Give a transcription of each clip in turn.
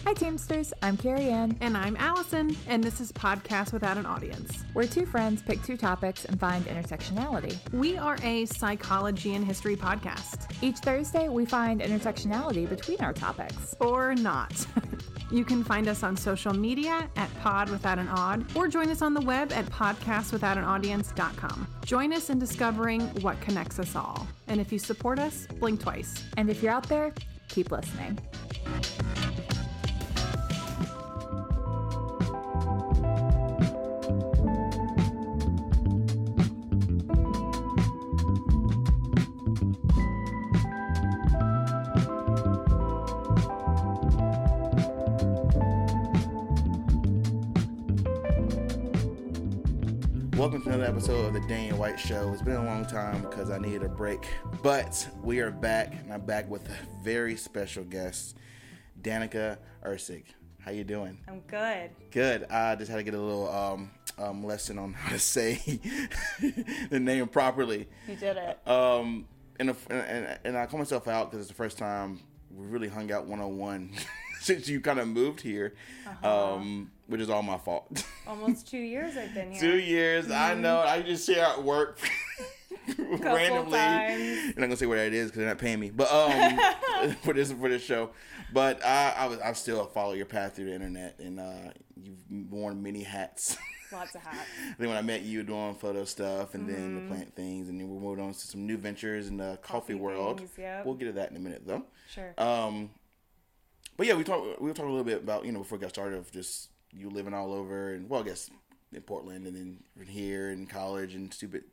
Hi Teamsters, I'm Carrie Ann. And I'm Allison, and this is Podcast Without an Audience, where two friends pick two topics and find intersectionality. We are a psychology and history podcast. Each Thursday, we find intersectionality between our topics. Or not. You can find us on social media at Pod Without an Odd, or join us on the web at podcastwithoutanaudience.com. Join us in discovering what connects us all. And if you support us, blink twice. And if you're out there, keep listening. Welcome to another episode of the Daniel White Show. It's been a long time because I needed a break, but we are back, and I'm back with a very special guest, Danica Erceg. How you doing? I'm good. Good. I just had to get a little lesson on how to say the name properly. You did it. And I call myself out because it's the first time we really hung out one-on-one since you kind of moved here. Uh-huh. Which is all my fault. Almost 2 years I've been here. 2 years, I know. I just share at work randomly. I'm not gonna say where that is because they're not paying me. But for this show, but I still follow your path through the internet, and you've worn many hats. Lots of hats. I think when I met you doing photo stuff, and then the plant things, and then we moved on to some new ventures in the coffee world. Things, yep. We'll get to that in a minute, though. Sure. But yeah, we were talking a little bit about, you know, before we got started, of just you living all over, and well, I guess in Portland, and then here, and college, and stupid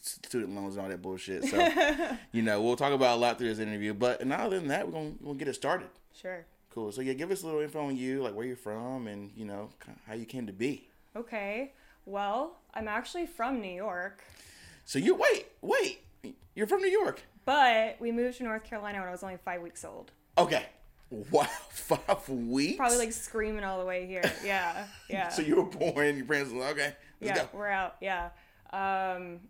student loans and all that bullshit. So, you know, we'll talk about a lot through this interview. But and other than that, we're gonna get it started. Sure. Cool. So yeah, give us a little info on you, like where you're from, and you know how you came to be. Okay. Well, I'm actually from New York. So you wait. You're from New York. But we moved to North Carolina when I was only 5 weeks old. Okay. Wow, 5 weeks? Probably like screaming all the way here. Yeah. So you were born, your parents were like, okay, let's go. We're out, yeah. And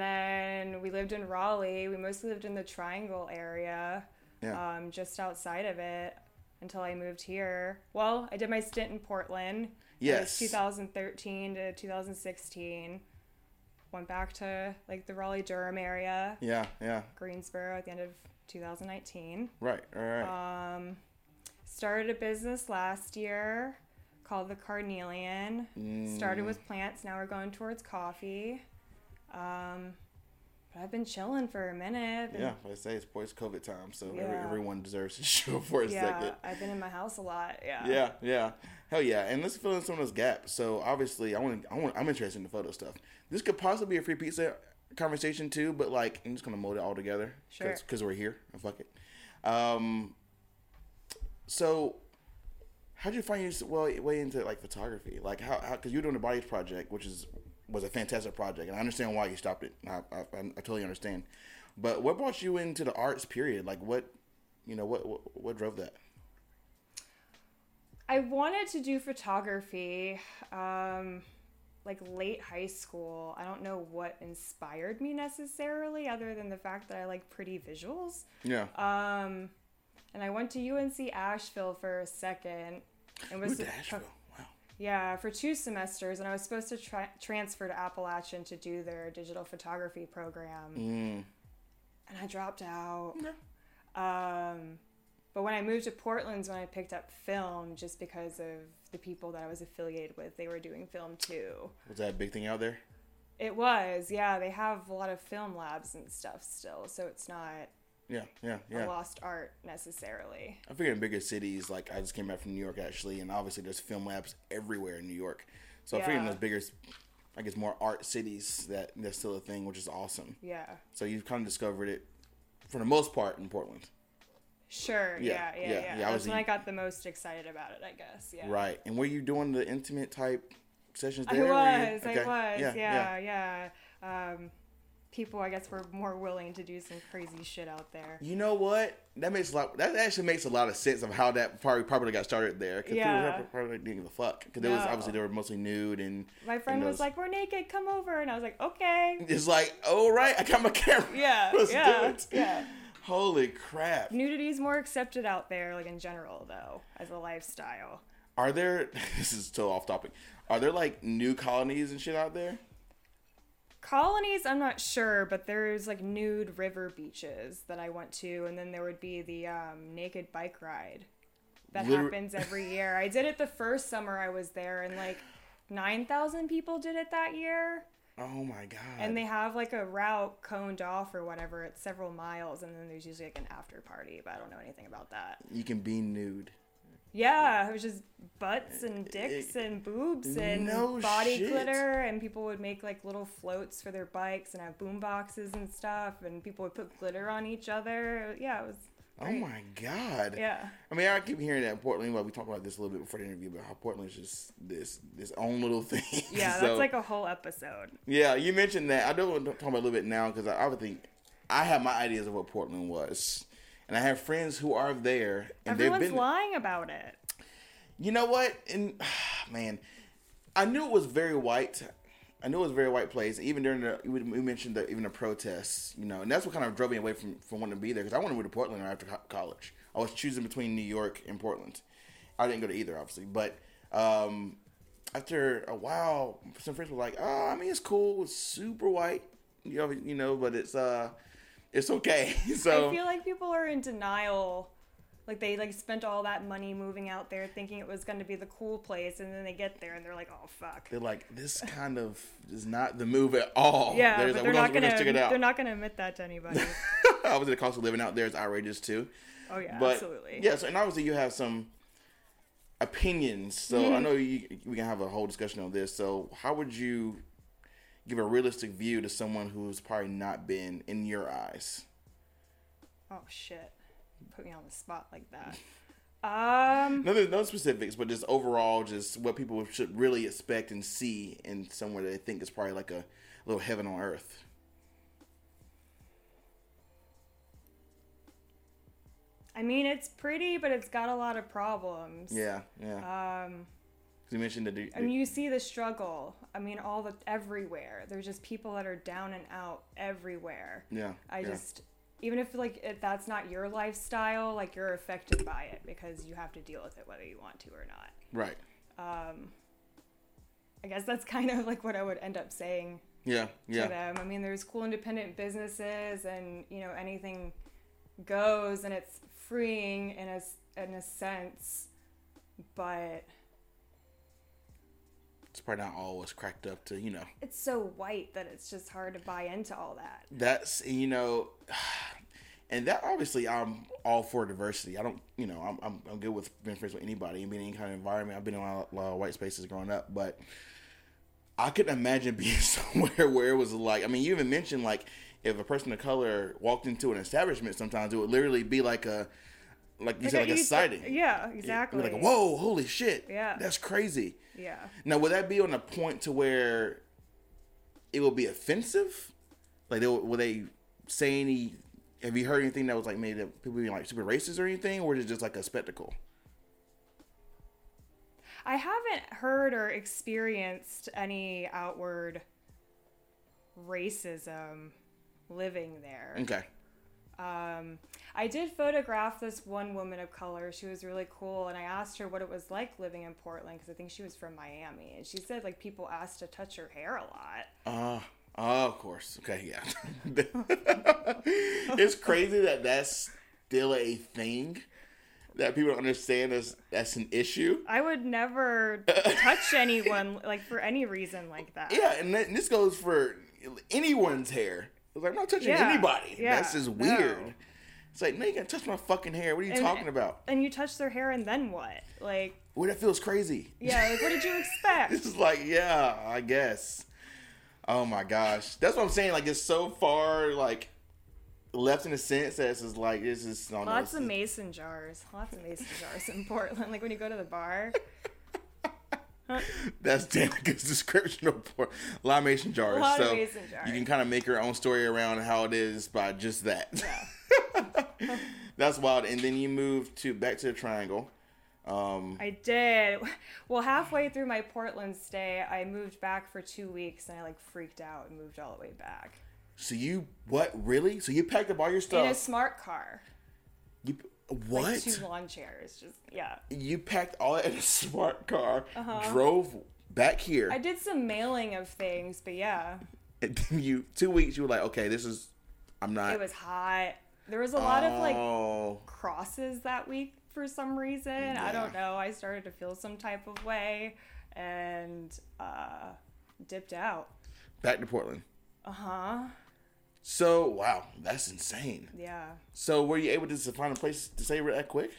then we lived in Raleigh. We mostly lived in the Triangle area, yeah. Just outside of it until I moved here. Well, I did my stint in Portland. Yes. It was 2013 to 2016. Went back to like the Raleigh-Durham area. Yeah. Greensboro at the end of 2019. Right. Started a business last year called the Carnelian. Started with plants. Now we're going towards coffee. But I've been chilling for a minute. Yeah, I say it's post-COVID time, so yeah. Everyone deserves to chill for a second. Yeah, I've been in my house a lot. Yeah. Hell yeah. And let's fill in some of those gaps. So obviously, I'm interested in the photo stuff. This could possibly be a free pizza conversation too, but like I'm just gonna mold it all together. Sure. Because we're here. Oh, fuck it. So, how'd you find your way into like photography? Like how? Because you were doing the Bodies Project, which was a fantastic project, and I understand why you stopped it. I totally understand. But what brought you into the arts period? Like what drove that? I wanted to do photography, like late high school. I don't know what inspired me necessarily, other than the fact that I like pretty visuals. Yeah. And I went to UNC Asheville for a second. Asheville? Wow. Yeah, for 2 semesters, and I was supposed to transfer to Appalachian to do their digital photography program. And I dropped out. Yeah. But when I moved to Portland's when I picked up film, just because of the people that I was affiliated with, they were doing film too. Was that a big thing out there? It was, yeah. They have a lot of film labs and stuff still, so it's not... Yeah. A lost art necessarily. I figure in bigger cities, like I just came back from New York actually, and obviously there's film labs everywhere in New York. So I figure in those bigger, I guess more art cities, that's still a thing, which is awesome. Yeah. So you've kind of discovered it for the most part in Portland. Sure. Yeah. That's when I got the most excited about it, I guess. Yeah. Right. And were you doing the intimate type sessions there? I was. Yeah. people, I guess, were more willing to do some crazy shit out there. You know what? That actually makes a lot of sense of how that probably got started there. Because people probably didn't give a fuck. Because there was obviously they were mostly nude and. My friend was like, "We're naked, come over," and I was like, "Okay." It's like, "All right, I got my camera. Yeah, let's do it." Holy crap! Nudity is more accepted out there, like in general, though, as a lifestyle. Are there? This is so off topic. Are there like new colonies and shit out there? Colonies, I'm not sure, but there's like nude river beaches that I went to, and then there would be the naked bike ride that happens every year. I did it the first summer I was there, and like 9,000 people did it that year. Oh my god. And they have like a route coned off or whatever. It's several miles, and then there's usually like an after party, but I don't know anything about that. You can be nude. Yeah, it was just butts and dicks and boobs and glitter, and people would make like little floats for their bikes and have boom boxes and stuff, and people would put glitter on each other. Yeah, it was great. Oh my god. Yeah. I mean, I keep hearing that Portland, like we talked about this a little bit before the interview, but how Portland's just this own little thing. Yeah, so, that's like a whole episode. Yeah, you mentioned that. I don't want to talk about it a little bit now because I would think I have my ideas of what Portland was. And I have friends who are there. And everyone's lying about it. You know what? And man, I knew it was very white. I knew it was a very white place. Even during we mentioned even the protests, you know. And that's what kind of drove me away from wanting to be there. Because I wanted to move to Portland after college. I was choosing between New York and Portland. I didn't go to either, obviously. But after a while, some friends were like, "Oh, I mean, it's cool. It's super white. You know, but it's... It's okay." So I feel like people are in denial. Like they like spent all that money moving out there thinking it was going to be the cool place, and then they get there and they're like, "Oh fuck." They're like, "This kind of is not the move at all." Yeah, but like, they're not going to admit that to anybody. Obviously, the cost of living out there is outrageous too. Oh yeah, but, absolutely. Yeah, so, and obviously you have some opinions. So I know we can have a whole discussion on this. So how would you give a realistic view to someone who's probably not been in your eyes? Oh shit. Put me on the spot like that. No specifics, but just overall, just what people should really expect and see in somewhere that they think is probably like a little heaven on earth. I mean, it's pretty, but it's got a lot of problems. Yeah. You mentioned I mean, you see the struggle. I mean, everywhere. There's just people that are down and out everywhere. Yeah. I just, even if like if that's not your lifestyle, like you're affected by it because you have to deal with it whether you want to or not. Right. I guess that's kind of like what I would end up saying. Yeah. To them. I mean, there's cool independent businesses, and you know anything goes, and it's freeing in a sense, but. It's probably not always cracked up to, you know. It's so white that it's just hard to buy into all that. That's, you know, and that obviously I'm all for diversity. I don't, you know, I'm good with being friends with anybody and being in any kind of environment. I've been in a lot of white spaces growing up, but I couldn't imagine being somewhere where it was like, I mean, you even mentioned like if a person of color walked into an establishment, sometimes it would literally be like a, like you said, like a sighting. Yeah, exactly. Like, whoa, holy shit. Yeah. That's crazy. Yeah. Now, would that be on a point to where it would be offensive? Like, will they say have you heard anything that was like made that people being like super racist or anything? Or is it just like a spectacle? I haven't heard or experienced any outward racism living there. Okay. I did photograph this one woman of color. She was really cool, and I asked her what it was like living in Portland because I think she was from Miami, and she said like people asked to touch her hair a lot. Oh, of course. Okay, yeah. It's crazy that that's still a thing that people don't understand as that's an issue. I would never touch anyone like for any reason like that. Yeah, and this goes for anyone's hair. I'm not touching anybody. Yeah, that's just weird. No. It's like, no, you can't touch my fucking hair. What are you talking about? And you touch their hair, and then what? Like, well, that feels crazy. Yeah, like, what did you expect? It's like, yeah, I guess. Oh my gosh, that's what I'm saying. Like, it's so far like left in a sense that it's just like it's just lots of mason jars in Portland. Like when you go to the bar. That's Danica's description of Limation jars. So you can kind of make your own story around how it is by just that. Yeah. That's wild. And then you moved back to the Triangle. I did. Well, halfway through my Portland stay, I moved back for 2 weeks, and I freaked out and moved all the way back. So you what? Really? So you packed up all your stuff in a smart car? You what? 2 lawn chairs. Just yeah. You packed all that in a smart car. Uh-huh. Drove back here. I did some mailing of things, but yeah. And then 2 weeks. You were like, okay, this is. I'm not. It was hot. There was a lot of crosses that week. For some reason, yeah. I don't know. I started to feel some type of way and dipped out. Back to Portland. Uh-huh. So, wow, that's insane. Yeah. So, were you able to find a place to stay that quick?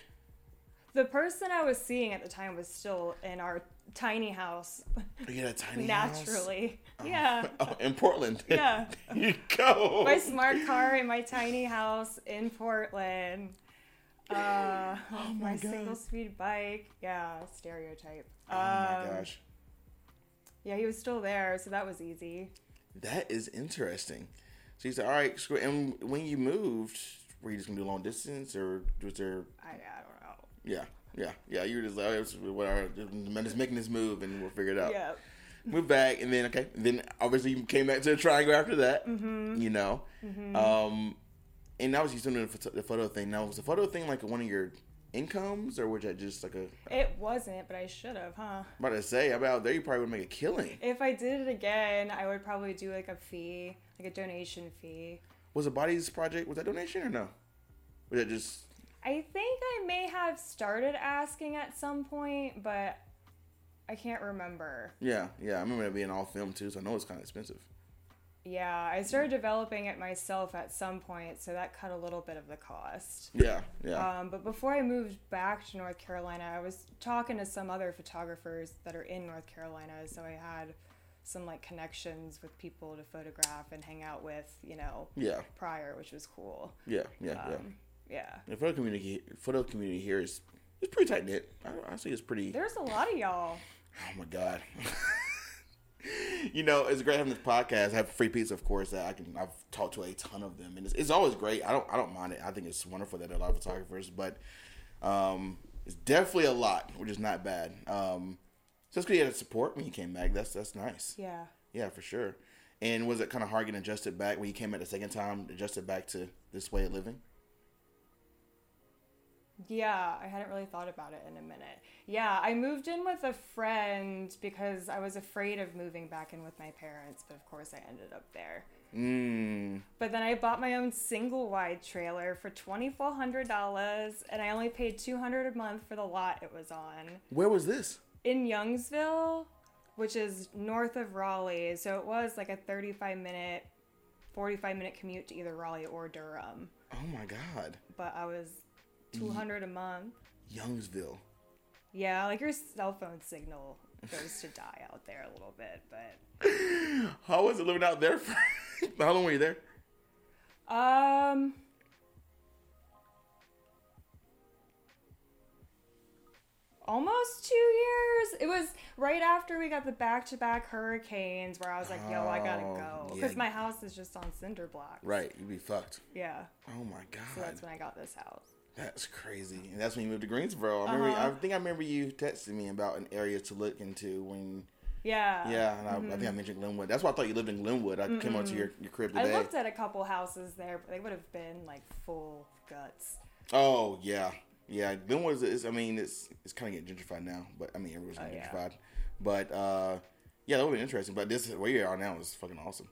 The person I was seeing at the time was still in our tiny house. You had a tiny house? Naturally. Yeah. Oh, in Portland. Yeah. There you go. My smart car in my tiny house in Portland. Oh my God. Single speed bike. Yeah, stereotype. Oh my gosh. Yeah, he was still there, so that was easy. That is interesting. So you said, all right, screw it. And when you moved, were you just going to do long distance or was there? I don't know. Yeah. You were just like, I'm just making this move and we'll figure it out. Yeah. Moved back and then, okay. And then obviously you came back to the Triangle after that, mm-hmm. Mm-hmm. And that was you doing the photo thing. Now, was the photo thing one of your incomes, or was that just like a... It wasn't, but I should have, huh? I'm about to say, out there you probably would make a killing. If I did it again, I would probably do a fee, a donation fee. Was the Bodies Project, was that donation or no? Was that just... I think I may have started asking at some point, but I can't remember. Yeah. I remember that being all film too, so I know it's kind of expensive. Yeah, I started developing it myself at some point, so that cut a little bit of the cost. Yeah. But before I moved back to North Carolina, I was talking to some other photographers that are in North Carolina, so I had some connections with people to photograph and hang out with, prior, which was cool. Yeah. The photo community here is pretty tight knit. I see it's pretty. There's a lot of y'all. Oh my God. It's great having this podcast. I have free pizza, of course, that I've talked to a ton of them, and it's always great. I don't mind it. I think it's wonderful that there are a lot of photographers, but it's definitely a lot, which is not bad. So it's good you had support when you came back. That's nice. Yeah, for sure. And was it kind of hard getting adjusted back when you came back the second time? Adjusted back to this way of living? Yeah, I hadn't really thought about it in a minute. Yeah, I moved in with a friend because I was afraid of moving back in with my parents, but of course I ended up there. But then I bought my own single-wide trailer for $2,400, and I only paid $200 a month for the lot it was on. Where was this? In Youngsville, which is north of Raleigh, so it was a 35-minute, 45-minute commute to either Raleigh or Durham. Oh my God. But I was... $200 a month. Youngsville. Yeah, your cell phone signal goes to die out there a little bit, but... How was it living out there for... How long were you there? Almost 2 years. It was right after we got the back-to-back hurricanes where I was like, yo, I gotta go. Because my house is just on cinder blocks. Right, you'd be fucked. Yeah. Oh my God. So that's when I got this house. That's crazy. And that's when you moved to Greensboro. I think I remember you texting me about an area to look into when... Yeah. Yeah, and I think I mentioned Glenwood. That's why I thought you lived in Glenwood. I came out to your crib today. I looked at a couple houses there, but they would have been, full guts. Oh, yeah. Yeah, Glenwood is... it's kind of getting gentrified now, but, everyone's gentrified. Yeah. But, that would be interesting. But this, where you are now is fucking awesome.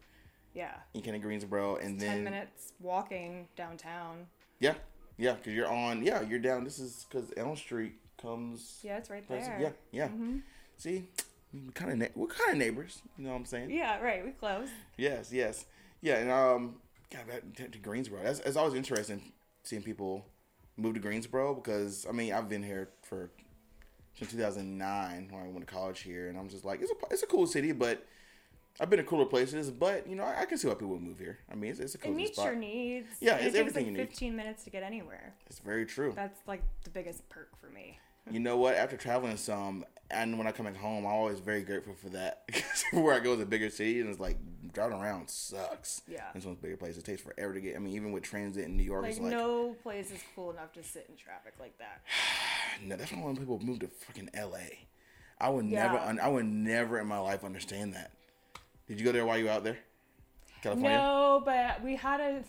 Yeah. You came to Greensboro, and it's then... 10 minutes walking downtown. Yeah. Yeah, because you're down. This is because Elm Street comes. Yeah, it's right there. Yeah. Mm-hmm. See, we're kind of neighbors. You know what I'm saying? Yeah, right. We're close. Yes. Yeah, and God, back to Greensboro. It's always interesting seeing people move to Greensboro because I've been here since 2009 when I went to college here, and I'm just like it's a cool city, but. I've been to cooler places, but, I can see why people would move here. It's a cool spot. It meets your needs. Yeah, it's everything you need. It takes 15 minutes to get anywhere. It's very true. That's, the biggest perk for me. you know what? After traveling some, and when I come back home, I'm always very grateful for that. Because everywhere I go is a bigger city, and it's like, driving around sucks. Yeah. In some bigger places, it takes forever to get. I mean, even with transit in New York, like, it's like no place is cool enough to sit in traffic like that. No, that's why when people move to fucking LA, I would never in my life understand that. Did you go there while you were out there? California? No, but we had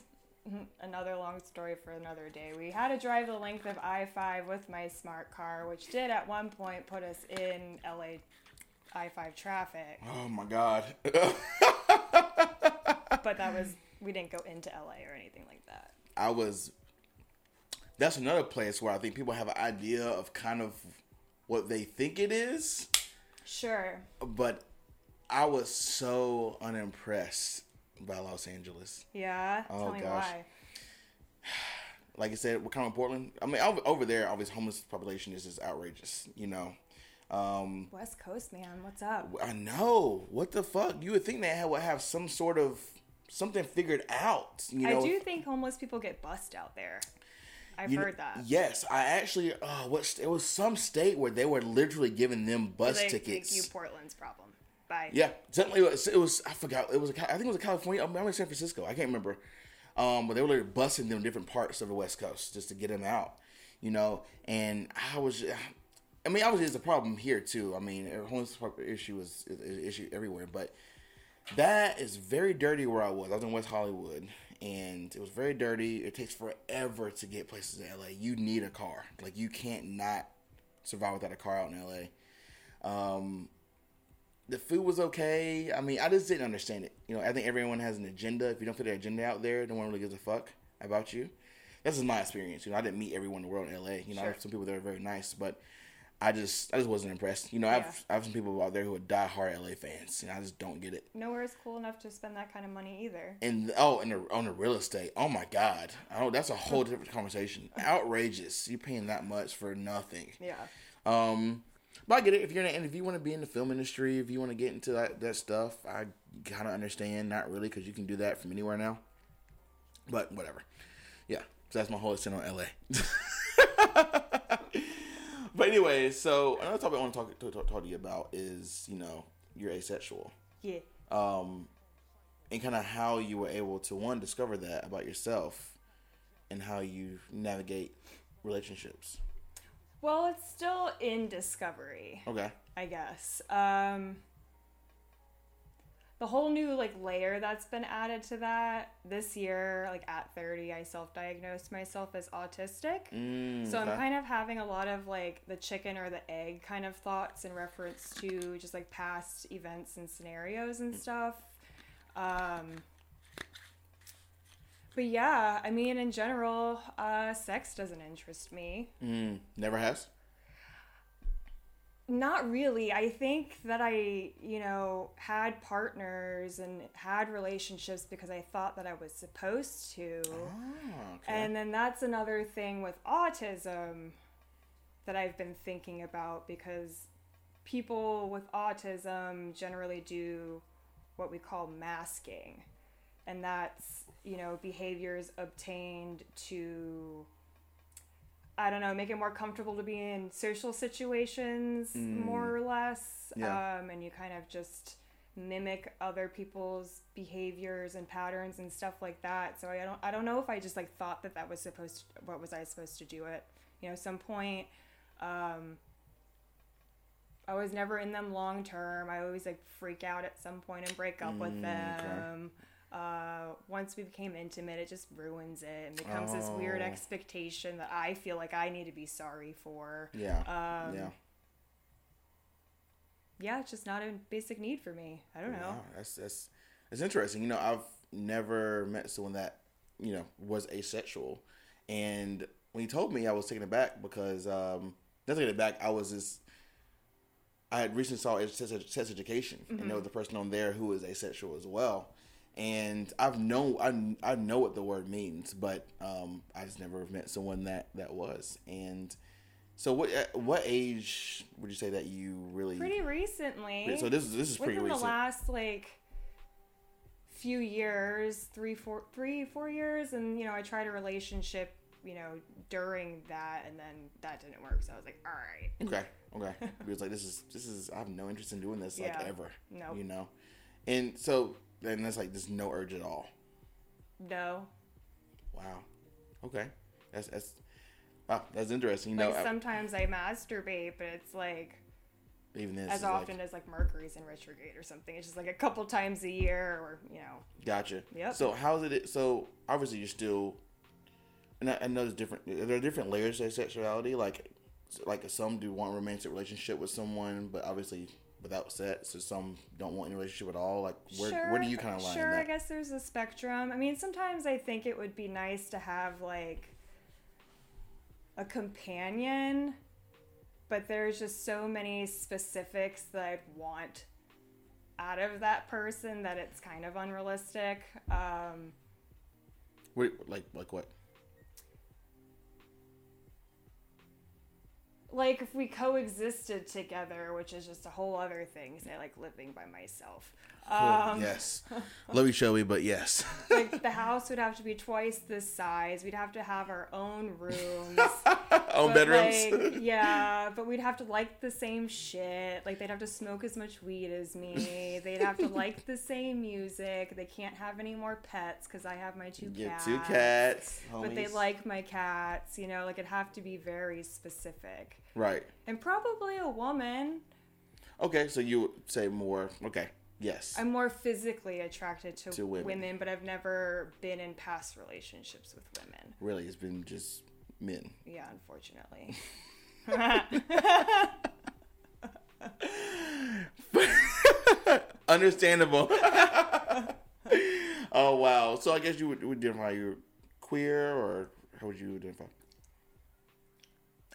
another long story for another day. We had to drive the length of I-5 with my smart car, which did at one point put us in LA I-5 traffic. Oh my God. But we didn't go into LA or anything like that. That's another place where I think people have an idea of kind of what they think it is. Sure. But I was so unimpressed by Los Angeles. Yeah? Oh, tell me gosh. Why. Like I said, we're kind of Portland. I mean, over there, obviously, homeless population is just outrageous, you know. West Coast, man. What's up? I know. What the fuck? You would think they would have some sort of something figured out. You know? I do think homeless people get bussed out there. I've heard that. Yes. I actually, it was some state where they were literally giving them bus tickets. Think you Portland's problem. Bye. Yeah. Definitely. It was I forgot. I think it was California. I remember San Francisco. I can't remember. But they were literally bussing them different parts of the West Coast just to get them out, you know? And obviously, it's a problem here, too. I mean, homeless issue is an issue everywhere. But that is very dirty where I was. I was in West Hollywood, and it was very dirty. It takes forever to get places in L.A. You need a car. Like, you can't not survive without a car out in L.A. The food was okay. I mean, I just didn't understand it. You know, I think everyone has an agenda. If you don't put their agenda out there, no one really gives a fuck about you. This is my experience. You know, I didn't meet everyone in the world in L.A. You know, sure. I have some people that are very nice, but I just wasn't impressed. You know, yeah. I have some people out there who are diehard LA fans, and I just don't get it. Nowhere is cool enough to spend that kind of money either. On the real estate, oh my God, that's a whole different conversation. Outrageous! You're paying that much for nothing. Yeah. But I get it. If you want to be in the film industry, if you want to get into that stuff, I kind of understand. Not really, because you can do that from anywhere now. But whatever. Yeah. So that's my whole stint on LA. But anyway, so another topic I want to talk to you about is, you know, you're asexual. Yeah. And kind of how you were able to, one, discover that about yourself and how you navigate relationships. Well, it's still in discovery. Okay. I guess. The whole new, like, layer that's been added to that this year, like, at 30, I self-diagnosed myself as autistic. So I'm kind of having a lot of, like, the chicken or the egg kind of thoughts in reference to just, like, past events and scenarios and stuff. But, yeah, I mean, in general, sex doesn't interest me. Never has? Not really. I think that I, you know, had partners and had relationships because I thought that I was supposed to. Oh, okay. And then that's another thing with autism that I've been thinking about, because people with autism generally do what we call masking. And that's, you know, behaviors obtained to, I don't know, make it more comfortable to be in social situations, more or less. Yeah. And you kind of just mimic other people's behaviors and patterns and stuff like that. So I don't know if I just, like, thought that was supposed to, what was I supposed to do at, you know, some point. I was never in them long term. I always, like, freak out at some point and break up with them. Okay. Once we became intimate, it just ruins it and becomes this weird expectation that I feel like I need to be sorry for. Yeah. Yeah, it's just not a basic need for me. I don't know. Wow, that's interesting. You know, I've never met someone that, you know, was asexual. And when he told me, I was taken aback because, I was just, I had recently saw Sex Education, and there was a person on there who was asexual as well. And I know what the word means, but I just never met someone that was. And so, what age would you say that you really? Pretty recently. So this is pretty recent. Within the last, like, few years, three, 4 years, and, you know, I tried a relationship you know, during that, and then that didn't work. So I was like, all right. Okay. He was like, this is, I have no interest in doing this, like, ever. No. You know? And so, and that's like, there's no urge at all. No. Wow. Okay. That's interesting. You know, like, sometimes I masturbate, but it's like, even this as often like, as like Mercury's in retrograde or something. It's just like a couple times a year, or, you know. Gotcha. Yep. So how's it? So obviously you're still, and I know there's different. There are different layers to sexuality. Like some do want a romantic relationship with someone, but obviously without sex. So some don't want any relationship at all. Like where do you kind of lie? Sure, in that? I guess there's a spectrum. I mean, sometimes I think it would be nice to have like a companion, but there's just so many specifics that I want out of that person that it's kind of unrealistic. Wait, like what? Like if we coexisted together, which is just a whole other thing. Say like living by myself. Yes. Lovey showy, but yes. Like the house would have to be twice this size. We'd have to have our own rooms. Own bedrooms. Like, yeah, but we'd have to like the same shit. Like they'd have to smoke as much weed as me. They'd have to like the same music. They can't have any more pets because I have my two cats. Two cats. Homies. But they like my cats. You know, like it'd have to be very specific. Right. And probably a woman. Okay, so you would say more. Okay. Yes. I'm more physically attracted to women, but I've never been in past relationships with women. Really? It's been just men? Yeah, unfortunately. Understandable. Oh, wow. So I guess you would identify you're queer, or how would you identify?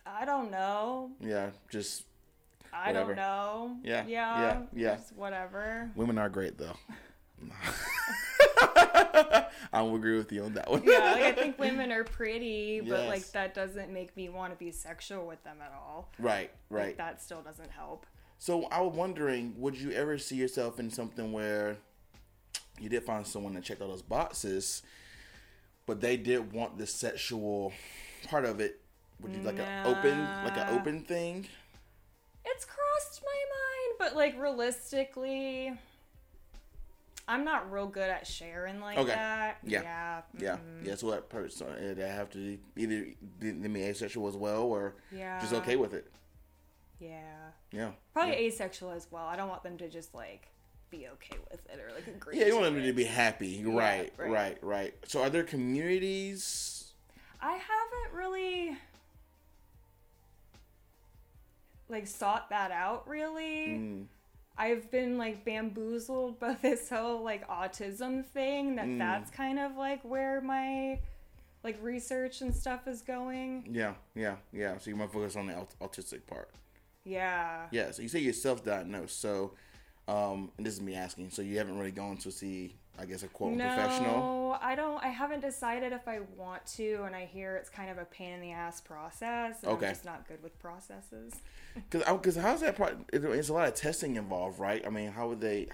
I don't know. Yeah, just... Whatever. I don't know. Yeah. Just whatever. Women are great, though. I will agree with you on that one. Yeah, like I think women are pretty, but like that doesn't make me want to be sexual with them at all. Right. Like, that still doesn't help. So I was wondering, would you ever see yourself in something where you did find someone that checked all those boxes, but they did want the sexual part of it? Would you like an open thing? It's crossed my mind, but, like, realistically, I'm not real good at sharing that. Yeah. Mm-hmm. Yeah, so that person, they have to either be asexual as well or just okay with it. Yeah. Probably asexual as well. I don't want them to just, like, be okay with it or, like, agree. Yeah, you want them to be happy. Yeah, right. So are there communities? I haven't really... like sought that out really. I've been like bamboozled by this whole like autism thing that's kind of like where my like research and stuff is going. Yeah. So you might focus on the autistic part. Yeah. So you say you're self-diagnosed. So, and this is me asking. So you haven't really gone to see, I guess, a quote professional. No, I don't. I haven't decided if I want to, and I hear it's kind of a pain in the ass process. And okay. I'm just not good with processes. Because how's that part? It's a lot of testing involved, right? I mean, how do they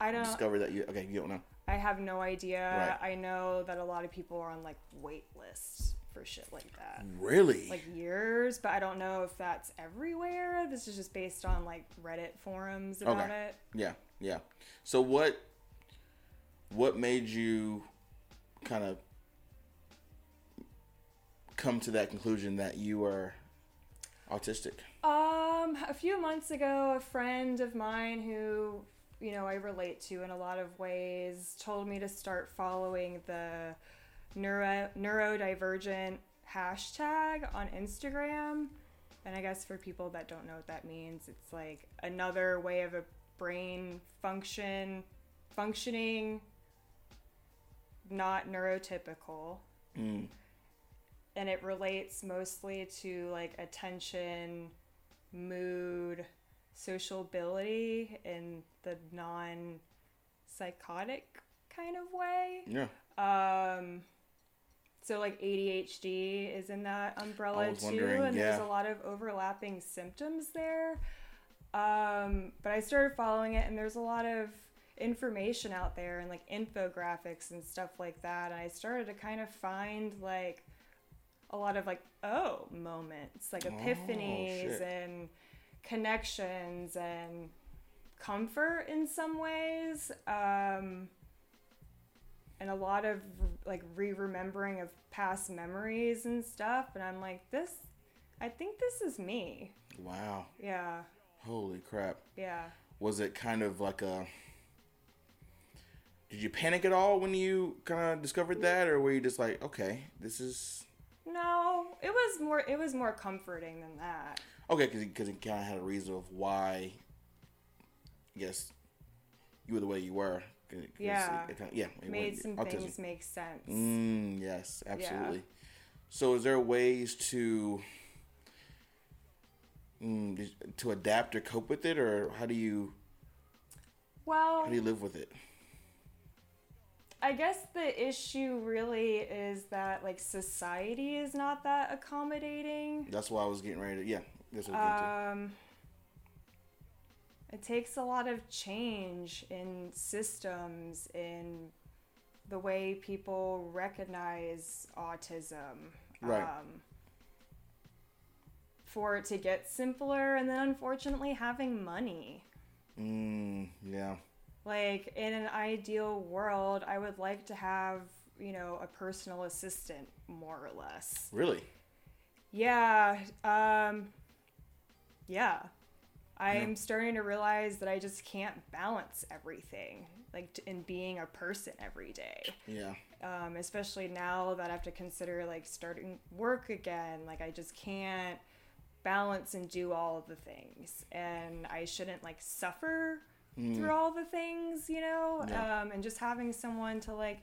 discover that you? Okay, you don't know. I have no idea. Right. I know that a lot of people are on like wait lists for shit like that. Really? Like years, but I don't know if that's everywhere. This is just based on like Reddit forums about it. Yeah. So what made you kind of come to that conclusion that you were autistic? A few months ago, a friend of mine who, you know, I relate to in a lot of ways told me to start following the neurodivergent hashtag on Instagram. And I guess for people that don't know what that means, it's like another way of a brain functioning not neurotypical. And it relates mostly to like attention, mood, sociability in the non-psychotic kind of way. So like ADHD is in that umbrella too, and there's a lot of overlapping symptoms there. But I started following it, and there's a lot of information out there and like infographics and stuff like that, and I started to kind of find like a lot of like, oh, moments, like epiphanies and connections and comfort in some ways. And a lot of like re-remembering of past memories and stuff. And I'm like, I think this is me. Wow. Yeah. Holy crap. Yeah. Was it kind of like did you panic at all when you kind of discovered that, or were you just like, okay, this is... No, it was more comforting than that. Okay, because it kind of had a reason of why, I guess, you were the way you were. Yeah. It made some things make sense. Yes, absolutely. Yeah. So is there ways to adapt or cope with it, or how do you live with it? I guess the issue really is that like society is not that accommodating. That's why I was getting ready to, that's what it takes a lot of change in systems, in the way people recognize autism. Right. For it to get simpler, and then unfortunately having money. Yeah. Like, in an ideal world, I would like to have, a personal assistant, more or less. Really? Yeah. Yeah. I'm starting to realize that I just can't balance everything, like, in being a person every day. Yeah. Especially now that I have to consider, like, starting work again. Like, I just can't balance and do all of the things. And I shouldn't, like, suffer through all the things, yeah. And just having someone to like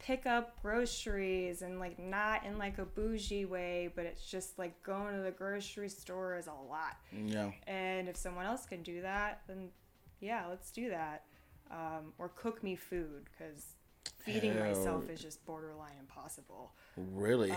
pick up groceries, and like not in like a bougie way, but it's just like going to the grocery store is a lot. Yeah. And if someone else can do that, then yeah, let's do that. Or cook me food, because feeding myself is just borderline impossible. Really?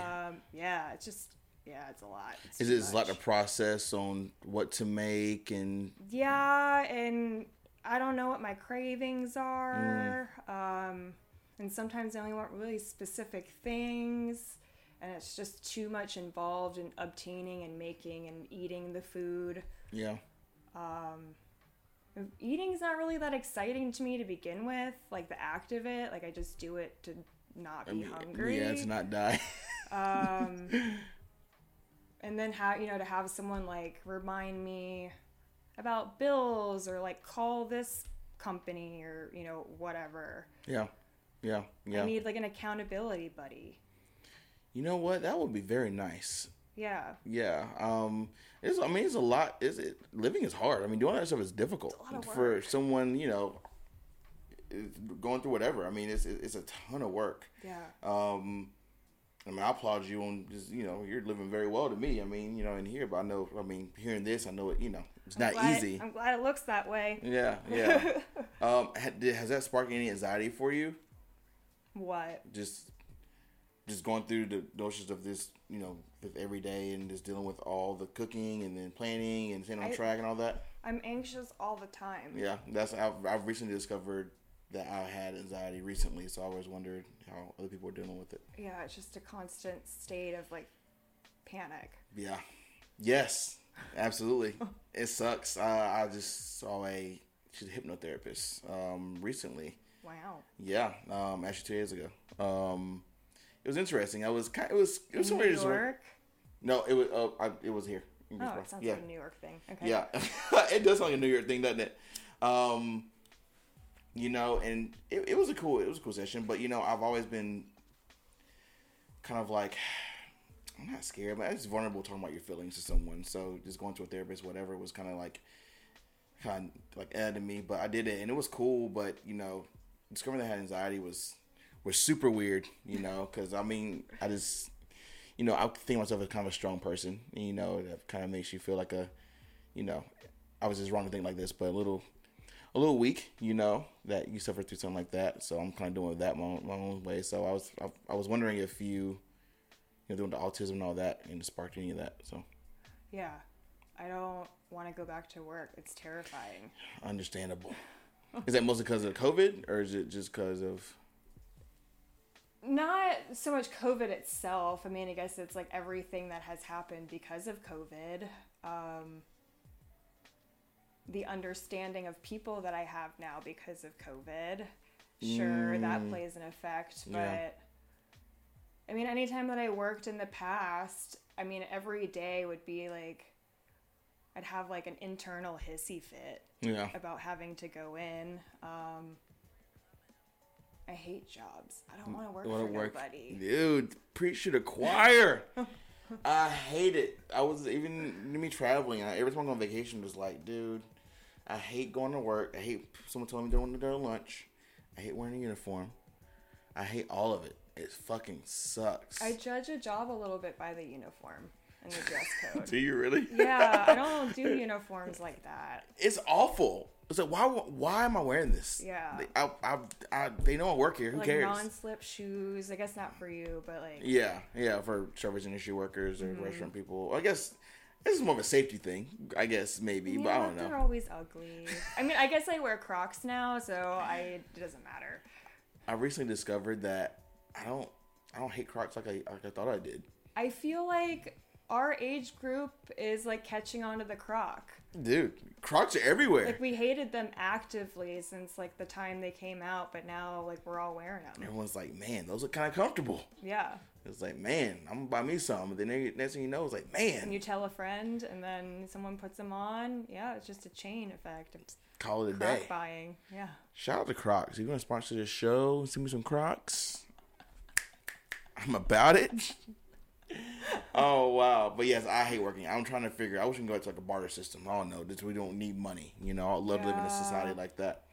Yeah. It's just. Yeah, it's a lot. It's like a process on what to make and. Yeah, and. I don't know what my cravings are, and sometimes I only want really specific things, and it's just too much involved in obtaining and making and eating the food. Yeah. Eating's not really that exciting to me to begin with, like the act of it. Like, I just do it to not be hungry. Yeah, to not die. And then to have someone like remind me about bills, or like call this company, or whatever. Yeah. I need like an accountability buddy. You know what? That would be very nice. Yeah. Yeah. It's a lot. Living is hard. I mean, doing that stuff is difficult. It's a lot of work. For someone, going through whatever. I mean, it's a ton of work. Yeah. I mean, I applaud you on just, you're living very well to me. I mean, in here, but hearing this, I know it, it's not easy. I'm glad it looks that way. Yeah, yeah. Has that sparked any anxiety for you? What? Just going through the notions of this, with every day, and just dealing with all the cooking and then planning and staying on track and all that? I'm anxious all the time. Yeah, I've recently discovered that I had anxiety recently, so I always wondered how other people were dealing with it. Yeah, it's just a constant state of like panic. Yeah. Yes, absolutely. It sucks. I just saw she's a hypnotherapist recently. Wow. Yeah, actually 2 years ago. It was interesting. It was in New York? No, it was here. Oh, it sounds like a New York thing. Okay. Yeah. It does sound like a New York thing, doesn't it? And it was a cool session, but I've always been kind of like, I'm not scared, but I'm just vulnerable talking about your feelings to someone. So just going to a therapist, whatever, was kind of like to me, but I did it and it was cool. But discovering that I had anxiety was super weird, because I just, I think of myself as kind of a strong person, that kind of makes you feel like I was just wrong to think like this, but a little weak, that you suffer through something like that. So I'm kind of doing that my own way. So I was wondering if you, doing the autism and all that, and sparked any of that. So. Yeah, I don't want to go back to work. It's terrifying. Understandable. Is that mostly because of COVID, or is it just because of? Not so much COVID itself. I mean, I guess it's like everything that has happened because of COVID. The understanding of people that I have now because of COVID. Sure, that plays an effect. But, yeah. I mean, anytime that I worked in the past, I mean, every day would be like, I'd have like an internal hissy fit about having to go in. I hate jobs. I don't want to work for nobody. Dude, preach to the choir. I hate it. I was even me traveling. Every time I go on vacation, was like, dude, I hate going to work. I hate someone telling me they want to go to lunch. I hate wearing a uniform. I hate all of it. It fucking sucks. I judge a job a little bit by the uniform and the dress code. Do you really? Yeah, I don't do uniforms like that. It's awful. It's like, why am I wearing this? Yeah. They know I work here. Who cares? Like non-slip shoes. I guess not for you, but like. Yeah, for service industry workers or restaurant people. I guess this is more of a safety thing, I guess, maybe, but I don't know. They're always ugly. I mean, I guess I wear Crocs now, so it doesn't matter. I recently discovered that I don't hate Crocs like I thought I did. I feel like our age group is like catching on to the Croc. Dude, Crocs are everywhere. Like, we hated them actively since like the time they came out, but now like we're all wearing them. Everyone's like, man, those are kind of comfortable. Yeah. It's like, man, I'm gonna buy me some. But then next thing you know, it's like, man. And you tell a friend, and then someone puts them on. Yeah, it's just a chain effect. Call it a day. Croc buying. Yeah. Shout out to Crocs. If you want to sponsor this show, send me some Crocs. I'm about it. Oh, wow. But yes, I hate working. I'm trying to figure. I wish we can go to like a barter system. I don't know. We don't need money. You know, I love living in a society like that.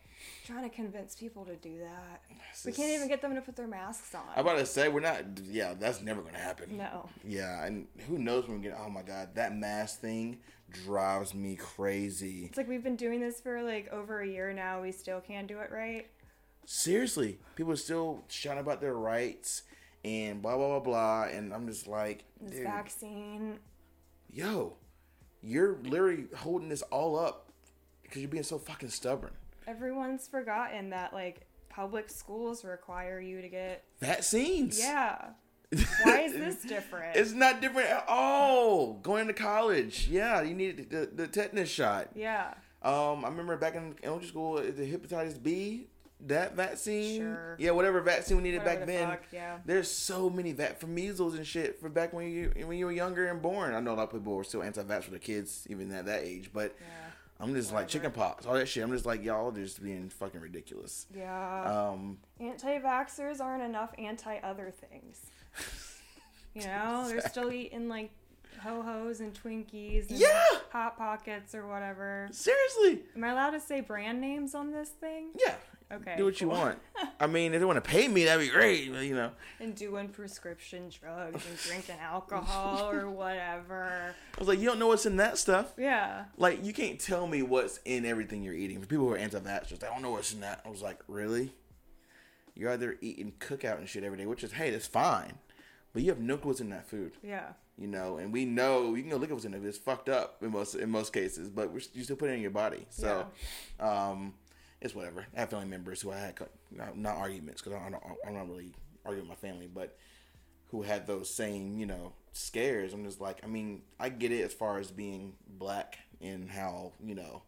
I'm trying to convince people to do that. We can't even get them to put their masks on. I'm about to say, we're not. Yeah, that's never going to happen. No. Yeah, and who knows when we get. Oh my God, that mask thing drives me crazy. It's like we've been doing this for like over a year now. We still can't do it right. Seriously, people are still shouting about their rights. And blah, blah, blah, blah. And I'm just like, this vaccine. Yo, you're literally holding this all up because you're being so fucking stubborn. Everyone's forgotten that, like, public schools require you to get vaccines. Yeah. Why is this different? It's not different at all. Going to college. Yeah, you need the tetanus shot. Yeah. I remember back in elementary school, the hepatitis B. That vaccine, sure. Yeah, whatever vaccine we needed back then. Fuck, yeah. There's so many for measles and shit for back when you were younger and born. I know a lot of people were still anti-vax for the kids even at that age, but yeah. I'm just like chicken pox, all that shit. I'm just like, y'all just being fucking ridiculous. Yeah. Anti-vaxxers aren't enough anti-other things. You know, exactly. They're still eating like Ho-Ho's and Twinkies and Hot Pockets or whatever. Seriously. Am I allowed to say brand names on this thing? Yeah. Okay. Do what you want. I mean, if they want to pay me, that'd be great, but, you know. And doing prescription drugs and drinking alcohol or whatever. I was like, you don't know what's in that stuff. Yeah. Like, you can't tell me what's in everything you're eating. For people who are anti-vaxxers, they don't know what's in that. I was like, really? You're out there eating cookout and shit every day, which is, hey, that's fine. But you have no clue what's in that food. Yeah. You know, and we know, you can go look at what's in it. It's fucked up in most cases, but you still put it in your body. So, yeah. It's whatever. I have family members who I had, not arguments, because I'm not really arguing with my family, but who had those same, you know, scares. I'm just like, I mean, I get it as far as being black and how, you know,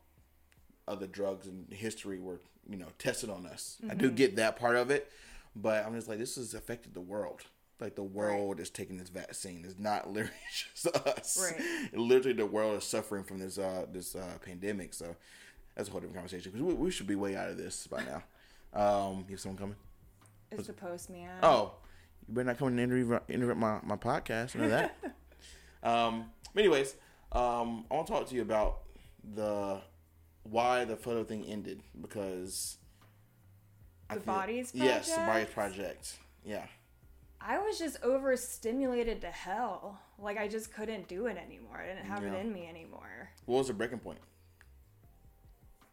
other drugs and history were, you know, tested on us. Mm-hmm. I do get that part of it, but I'm just like, this has affected the world. Like, the world is taking this vaccine. It's not literally just us. Right. Literally, the world is suffering from this pandemic. So that's a whole different conversation because we should be way out of this by now. You have someone coming? It's the postman. Oh, you better not come and interrupt my podcast. You know that. Anyways, I want to talk to you about why the photo thing ended because Bodies Project. Yes, the Bodies Project. Yeah. I was just overstimulated to hell. Like, I just couldn't do it anymore. I didn't have it in me anymore. What was the breaking point?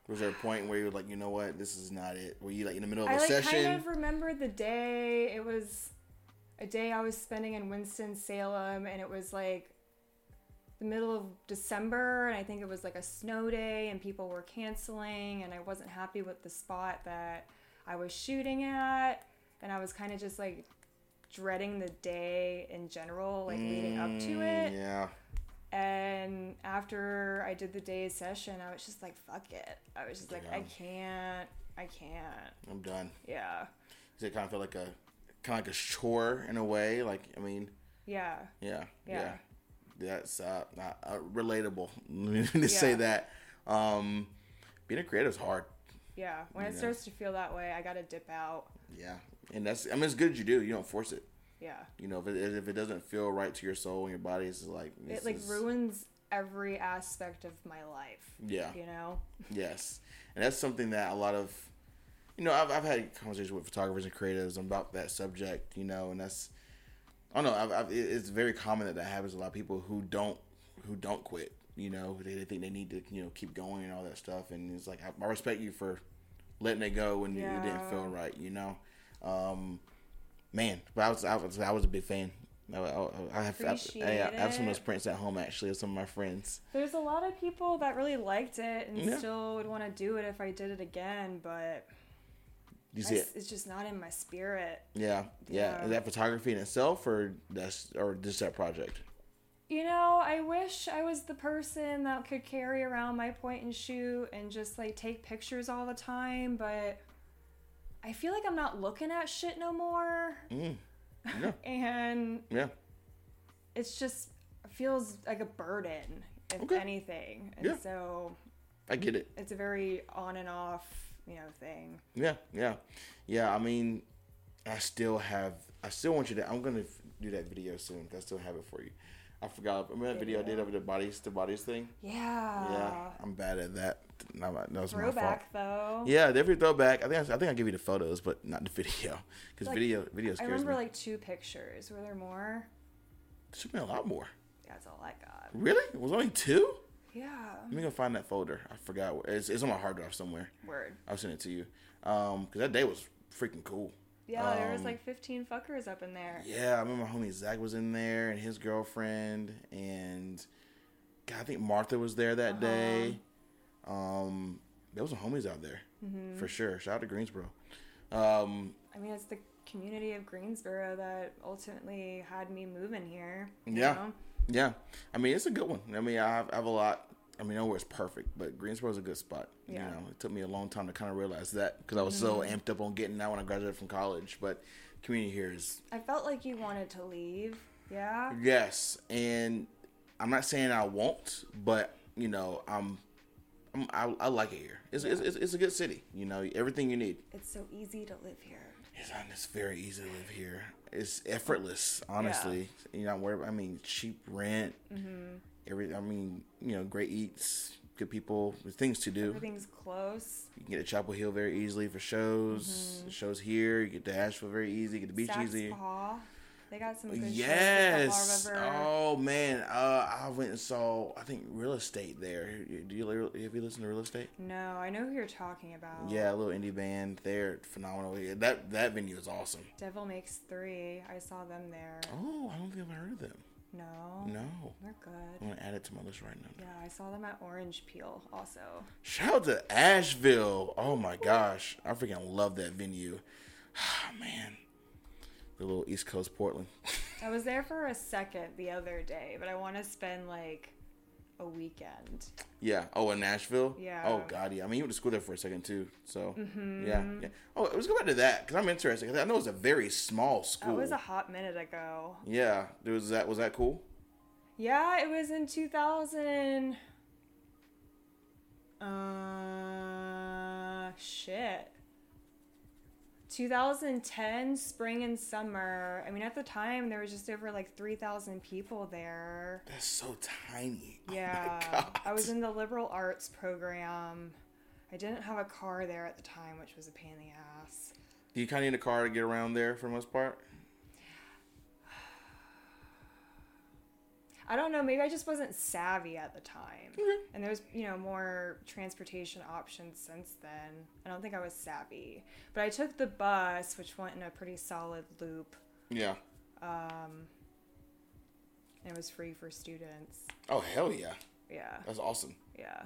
Was there a point where you were like, you know what, this is not it? Were you like in the middle of a session? I kind of remember the day. It was a day I was spending in Winston-Salem, and it was like the middle of December, and I think it was like a snow day, and people were canceling, and I wasn't happy with the spot that I was shooting at, and I was kind of just like dreading the day in general, like leading up to it. Yeah. And after I did the day's session, I was just like, fuck it. I was just like, I can't. I'm done. Yeah. Because it kind of felt like a chore in a way. Like, I mean. Yeah. Yeah. Yeah. That's not relatable to say that. Being a creative is hard. Yeah. When it starts to feel that way, I got to dip out. Yeah. And that's, I mean, as good as you do, you don't force it. Yeah. You know, if it doesn't feel right to your soul and your body, it's like... It, like, ruins every aspect of my life. Yeah. You know? Yes. And that's something that a lot of... You know, I've had conversations with photographers and creatives about that subject, you know, and that's... I don't know. It's very common that happens to a lot of people who don't quit, you know. They think they need to, you know, keep going and all that stuff. And it's like, I respect you for letting it go when it didn't feel right, you know. Man, but I was a big fan. I have some of those prints at home actually of some of my friends. There's a lot of people that really liked it and still would want to do it if I did it again, but it's just not in my spirit. Yeah, yeah. Is that photography in itself, or just that project? You know, I wish I was the person that could carry around my point and shoot and just like take pictures all the time, but. I feel like I'm not looking at shit no more. Yeah. And it's just feels like a burden, if anything. And so I get it. It's a very on and off, you know, thing. Yeah, yeah. Yeah, I mean, I still want you to, I'm going to do that video soon. I still have it for you. I forgot. Remember that video I did over the bodies thing? Yeah. Yeah. I'm bad at that. No, it's throwback my fault. Though. Yeah, definitely throwback. I think I'll give you the photos, but not the video, because like, video scares me. I remember like 2 pictures. Were there more? There should be a lot more. Yeah, that's all I got. Really? It was only 2? Yeah. Let me go find that folder. I forgot. It's on my hard drive somewhere. Word. I'll send it to you. Because that day was freaking cool. Yeah, there was like 15 fuckers up in there. Yeah, I remember my homie Zach was in there and his girlfriend, and God, I think Martha was there that day. There was some homies out there for sure. Shout out to Greensboro. I mean, it's the community of Greensboro that ultimately had me moving here. Yeah. I mean, it's a good one. I mean, I have a lot. I mean, nowhere's perfect, but Greensboro's a good spot. Yeah. You know, it took me a long time to kind of realize that, because I was so amped up on getting that when I graduated from college. But community here is. I felt like you wanted to leave. Yeah. Yes, and I'm not saying I won't, but you know, I like it here. It's a good city. You know, everything you need. It's so easy to live here. It's very easy to live here. It's effortless, honestly. Yeah. You know, where I mean, cheap rent. Everything. I mean, you know, great eats, good people, things to do. Everything's close. You can get to Chapel Hill very easily for shows. Shows here. You get to Asheville very easy. You get to beach Saks easy. Paw. They got some good shows. Yes. Oh, man. I went and saw, I think, Real Estate there. Have you listened to Real Estate? No. I know who you're talking about. Yeah, a little indie band. They're phenomenal. That venue is awesome. Devil Makes 3. I saw them there. Oh, I don't think I've heard of them. No. They're good. I'm going to add it to my list right now. Yeah, I saw them at Orange Peel also. Shout out to Asheville. Oh, my gosh. I freaking love that venue. Oh, man. The little East Coast Portland. I was there for a second the other day, but I want to spend, like, a weekend. Yeah. Oh, in Nashville? Yeah. Oh, God, yeah. I mean, you went to school there for a second, too. So, yeah. Oh, let's go back to that, because I'm interested. Cause I know it's a very small school. That was a hot minute ago. Yeah. Was that cool? Yeah, it was in 2000. Shit. 2010, spring and summer. I mean, at the time, there was just over, like, 3,000 people there. That's so tiny. Yeah. Oh my God. I was in the liberal arts program. I didn't have a car there at the time, which was a pain in the ass. Do you kind of need a car to get around there for the most part? I don't know. Maybe I just wasn't savvy at the time. Mm-hmm. And there's, you know, more transportation options since then. I don't think I was savvy. But I took the bus, which went in a pretty solid loop. Yeah. And it was free for students. Oh, hell yeah. Yeah. That's awesome. Yeah.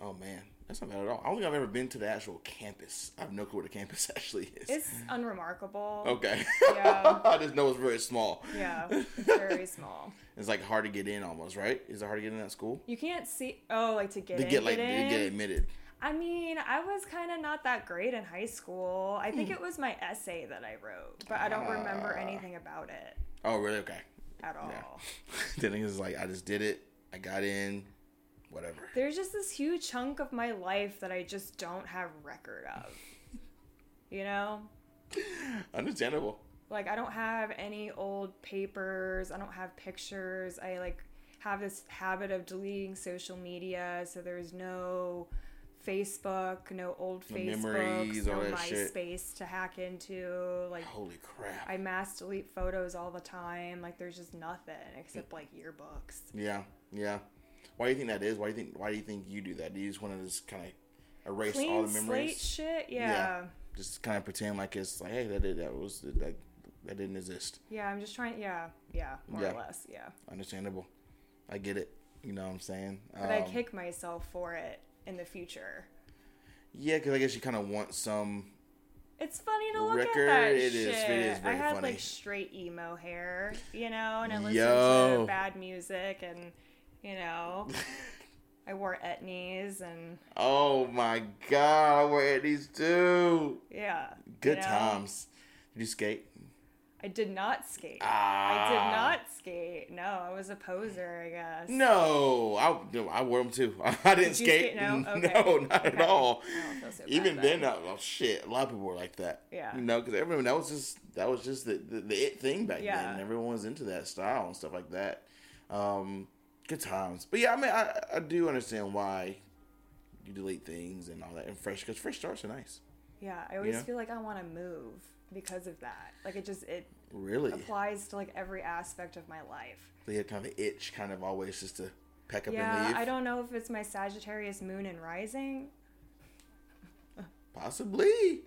Oh, man. That's not bad at all. I don't think I've ever been to the actual campus. I have no clue where the campus actually is. It's unremarkable. Okay. Yeah. I just know it's very small. Yeah. It's very small. It's like hard to get in almost, right? Is it hard to get in that school? You can't see. Oh, like to get in. To get admitted. I mean, I was kind of not that great in high school. I think it was my essay that I wrote, but I don't remember anything about it. Oh, really? Okay. At all. Yeah. Then it was like, I just did it. I got in. Whatever. There's just this huge chunk of my life that I just don't have record of. You know? Understandable. Like, I don't have any old papers. I don't have pictures. I, like, have this habit of deleting social media, so there's no Facebook, no old Facebook, memories, no MySpace to hack into. Like, holy crap. I mass delete photos all the time. Like, there's just nothing except, like, yearbooks. Yeah, yeah. Why do you think that is? Why do you think you do that? Do you just want to just kind of erase all the memories? Clean slate shit, yeah. Just kind of pretend like it's like, hey, that didn't exist. Yeah, I'm just trying. Yeah, more or less. Yeah. Understandable. I get it. You know what I'm saying? But I kick myself for it in the future. Yeah, because I guess you kind of want some. It's funny to look at that shit. It is very funny. I had like straight emo hair, you know, and I listened to bad music and. You know, I wore etnies and... Oh, my God. I wore etnies, too. Yeah. Good times. Did you skate? I did not skate. I did not skate. No, I was a poser, I guess. No. I wore them, too. I didn't skate. No? Okay. No, not at all. I don't feel so bad. Even then, a lot of people were like that. Yeah. You know, because everyone, that was just the it thing back then. And everyone was into that style and stuff like that. Good times. But yeah, I mean, I do understand why you delete things and all that. And because fresh starts are nice. Yeah, I always feel like I want to move because of that. Like, it really applies to, like, every aspect of my life. So you have kind of an itch kind of always just to pack up and leave. Yeah, I don't know if it's my Sagittarius moon and rising. Possibly.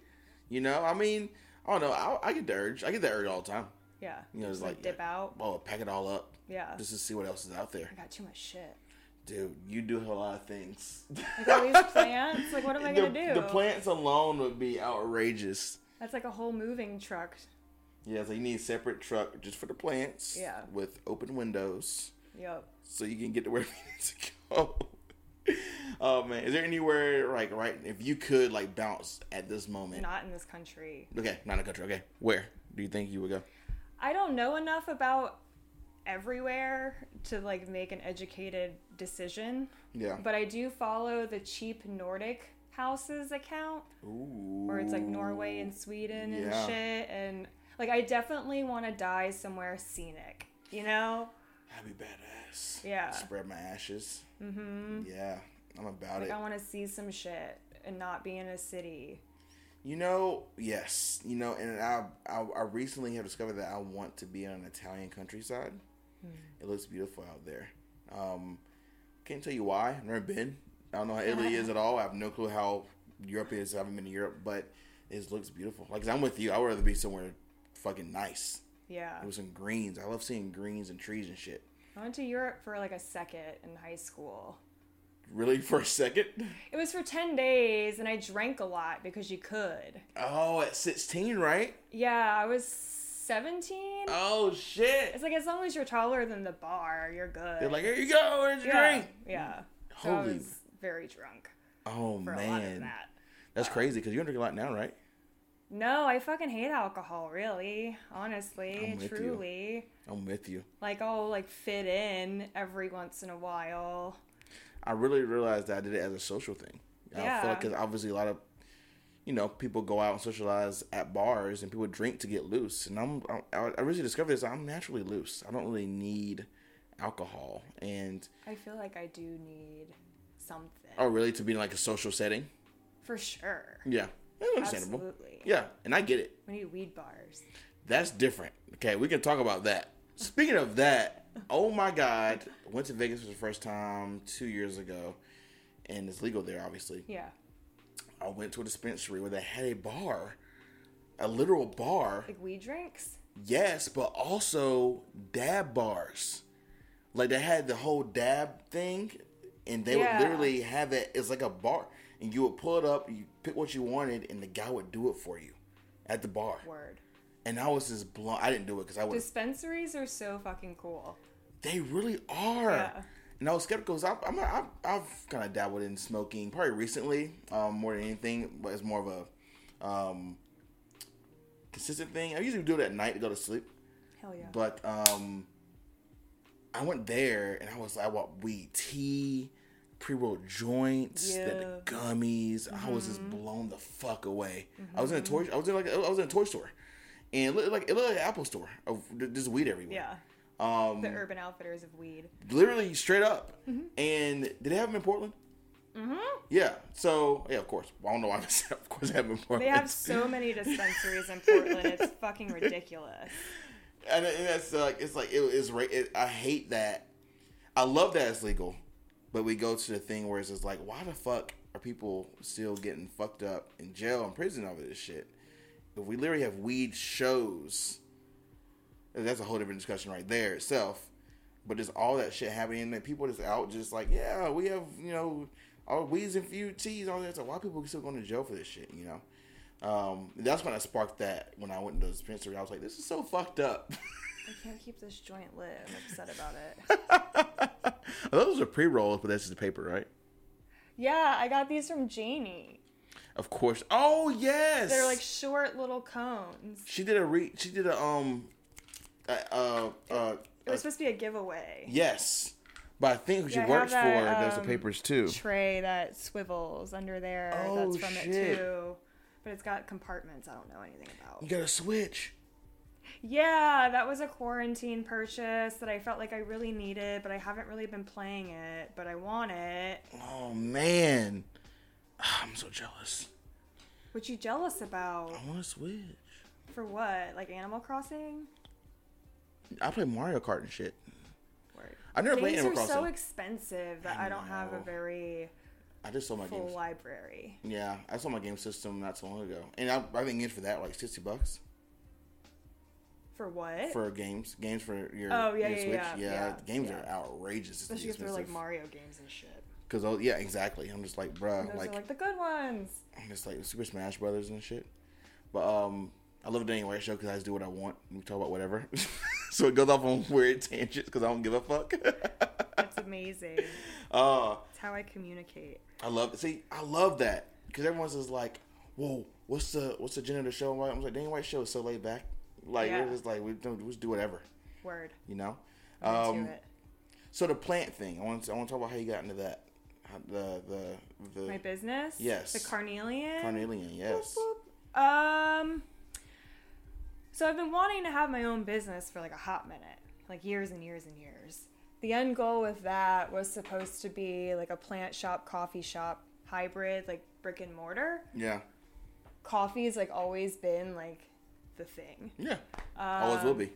You know, I mean, I don't know. I get the urge. I get that urge all the time. Yeah. You know, it's like dip out. Oh, pack it all up. Yeah. Just to see what else is out there. I got too much shit. Dude, you do a lot of things. Like all these plants? Like, what am I going to do? The plants alone would be outrageous. That's like a whole moving truck. Yeah, so you need a separate truck just for the plants. Yeah. With open windows. Yep. So you can get to where you need to go. Oh, man. Is there anywhere, like, right, if you could, like, bounce at this moment? Not in this country. Okay, not in the country. Okay. Where do you think you would go? I don't know enough about everywhere to like make an educated decision. Yeah. But I do follow the cheap Nordic houses account. Ooh. Where it's like Norway and Sweden and shit. And like I definitely want to die somewhere scenic, you know? That'd be badass. Yeah. Spread my ashes. Mm-hmm. Yeah. I'm about it. I want to see some shit and not be in a city. You know, yes. You know, and I recently have discovered that I want to be on an Italian countryside. Mm. It looks beautiful out there. Can't tell you why. I've never been. I don't know how Italy is at all. I have no clue how Europe is. I haven't been to Europe, but it looks beautiful. Like, 'cause I'm with you. I would rather be somewhere fucking nice. Yeah. With some greens. I love seeing greens and trees and shit. I went to Europe for like a second in high school. Really, for a second? It was for 10 days, and I drank a lot because you could. Oh, at 16, right? Yeah, I was 17. Oh, shit. It's like, as long as you're taller than the bar, you're good. They're like, here you go, here's your drink. Yeah. So I was very drunk. Oh, for man. A lot of that. That's crazy, because you don't drink a lot now, right? No, I fucking hate alcohol, really. Honestly, truly. I'm with you. Like, I'll, like, fit in every once in a while. I really realized that I did it as a social thing. Yeah. I feel like because obviously a lot of, you know, people go out and socialize at bars and people drink to get loose. And I really discovered this. I'm naturally loose. I don't really need alcohol. And I feel like I do need something. Oh, really? To be in like a social setting? For sure. Yeah. That's understandable. Absolutely. Yeah. And I get it. We need weed bars. That's different. Okay. We can talk about that. Speaking of that. Oh my God! Went to Vegas for the first time 2 years ago, and it's legal there, obviously. Yeah. I went to a dispensary where they had a bar, a literal bar. Like weed drinks. Yes, but also dab bars. Like they had the whole dab thing and they would literally have it. It's like a bar, and you would pull it up, you pick what you wanted, and the guy would do it for you at the bar. Word. And I was just blown. I didn't do it because I would. Dispensaries are so fucking cool. They really are. Yeah. And I was skeptical. I've kind of dabbled in smoking probably recently, more than anything, but it's more of a consistent thing. I usually do it at night to go to sleep. Hell yeah. But I went there and I bought weed tea, pre-rolled joints, the gummies. Mm-hmm. I was just blown the fuck away. Mm-hmm. I was in a toy store, and it looked like an Apple store. There's weed everywhere. Yeah. The Urban Outfitters of weed. Literally straight up. Mm-hmm. And did they have them in Portland? Mm-hmm. Yeah. So, yeah, of course. I don't know why I said, of course, they have them in Portland. They have so many dispensaries in Portland. It's fucking ridiculous. And that's I hate that. I love that it's legal. But we go to the thing where it's just like, why the fuck are people still getting fucked up in jail and prison over this shit? If we literally have weed shows. That's a whole different discussion right there itself. But there's all that shit happening and people just out just like, yeah, we have, you know, all weeds and few teas, all that. So why are people still going to jail for this shit, you know? That's when I sparked that when I went to the dispensary. I was like, this is so fucked up. I can't keep this joint lit. I'm upset about it. Those are pre-rolls, but that's just the paper, right? Yeah, I got these from Janie. Of course. Oh, yes. They're like short little cones. It was supposed to be a giveaway. Yes. But I think she works for does the papers too. Tray that swivels under there. Oh, that's from shit. It too. But it's got compartments I don't know anything about. You got a Switch. Yeah, that was a quarantine purchase that I felt like I really needed, but I haven't really been playing it, but I want it. Oh man. I'm so jealous. What you jealous about? I want a Switch. For what? Like Animal Crossing? I play Mario Kart and shit. Word. I've never played Animal Crossing. Games are so expensive that I don't have a very full library. Yeah, I sold my game system not so long ago. And I've been games for that, like $60. For what? For games. Games for your Switch. Yeah, games are outrageous. Especially if they're like Mario games and shit. Because, yeah, exactly. I'm just like, bruh. Those are like the good ones. I'm just like Super Smash Brothers and shit. But, I love the Daniel White Show because I just do what I want. We talk about whatever. So it goes off on weird tangents because I don't give a fuck. That's amazing. That's how I communicate. I love it. See, I love that because everyone's just like, whoa, what's the agenda of the show? I'm like, Daniel White Show is so laid back. Like, we're just like, we just do whatever. Word. You know? Do it. So the plant thing, I want to talk about how you got into that. My business? Yes. The Carnelian? Carnelian, yes. Boop, boop. So I've been wanting to have my own business for like a hot minute, like years and years and years. The end goal with that was supposed to be like a plant shop, coffee shop, hybrid, like brick and mortar. Yeah. Coffee's like always been like the thing. Yeah. Always will be.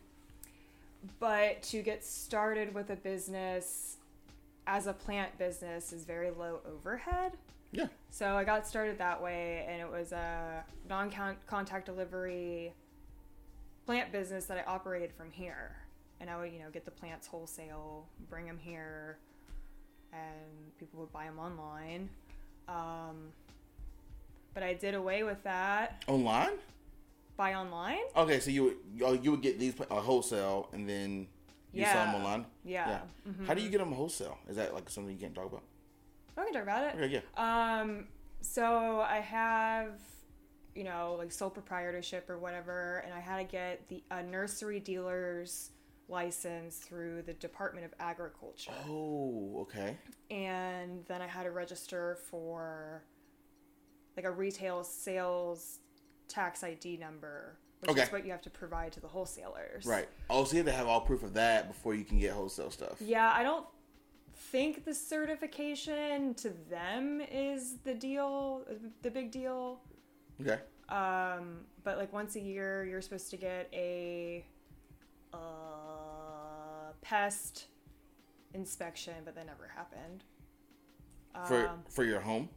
But to get started with a business as a plant business is very low overhead. Yeah. So I got started that way and it was a non-contact delivery plant business that I operated from here, and I would, get the plants wholesale, bring them here, and people would buy them online. But I did away with that. Online? Buy online? Okay, so you would get these wholesale, and then you sell them online. Yeah. Mm-hmm. How do you get them wholesale? Is that like something you can't talk about? I can talk about it. Okay, yeah. So I have, like sole proprietorship or whatever. And I had to get a nursery dealer's license through the Department of Agriculture. Oh, okay. And then I had to register for like a retail sales tax ID number, which is what you have to provide to the wholesalers. Right. Oh, so you have to have all proof of that before you can get wholesale stuff. Yeah, I don't think the certification to them is the deal, the big deal. Okay. But like once a year, you're supposed to get a pest inspection, but that never happened. For your home?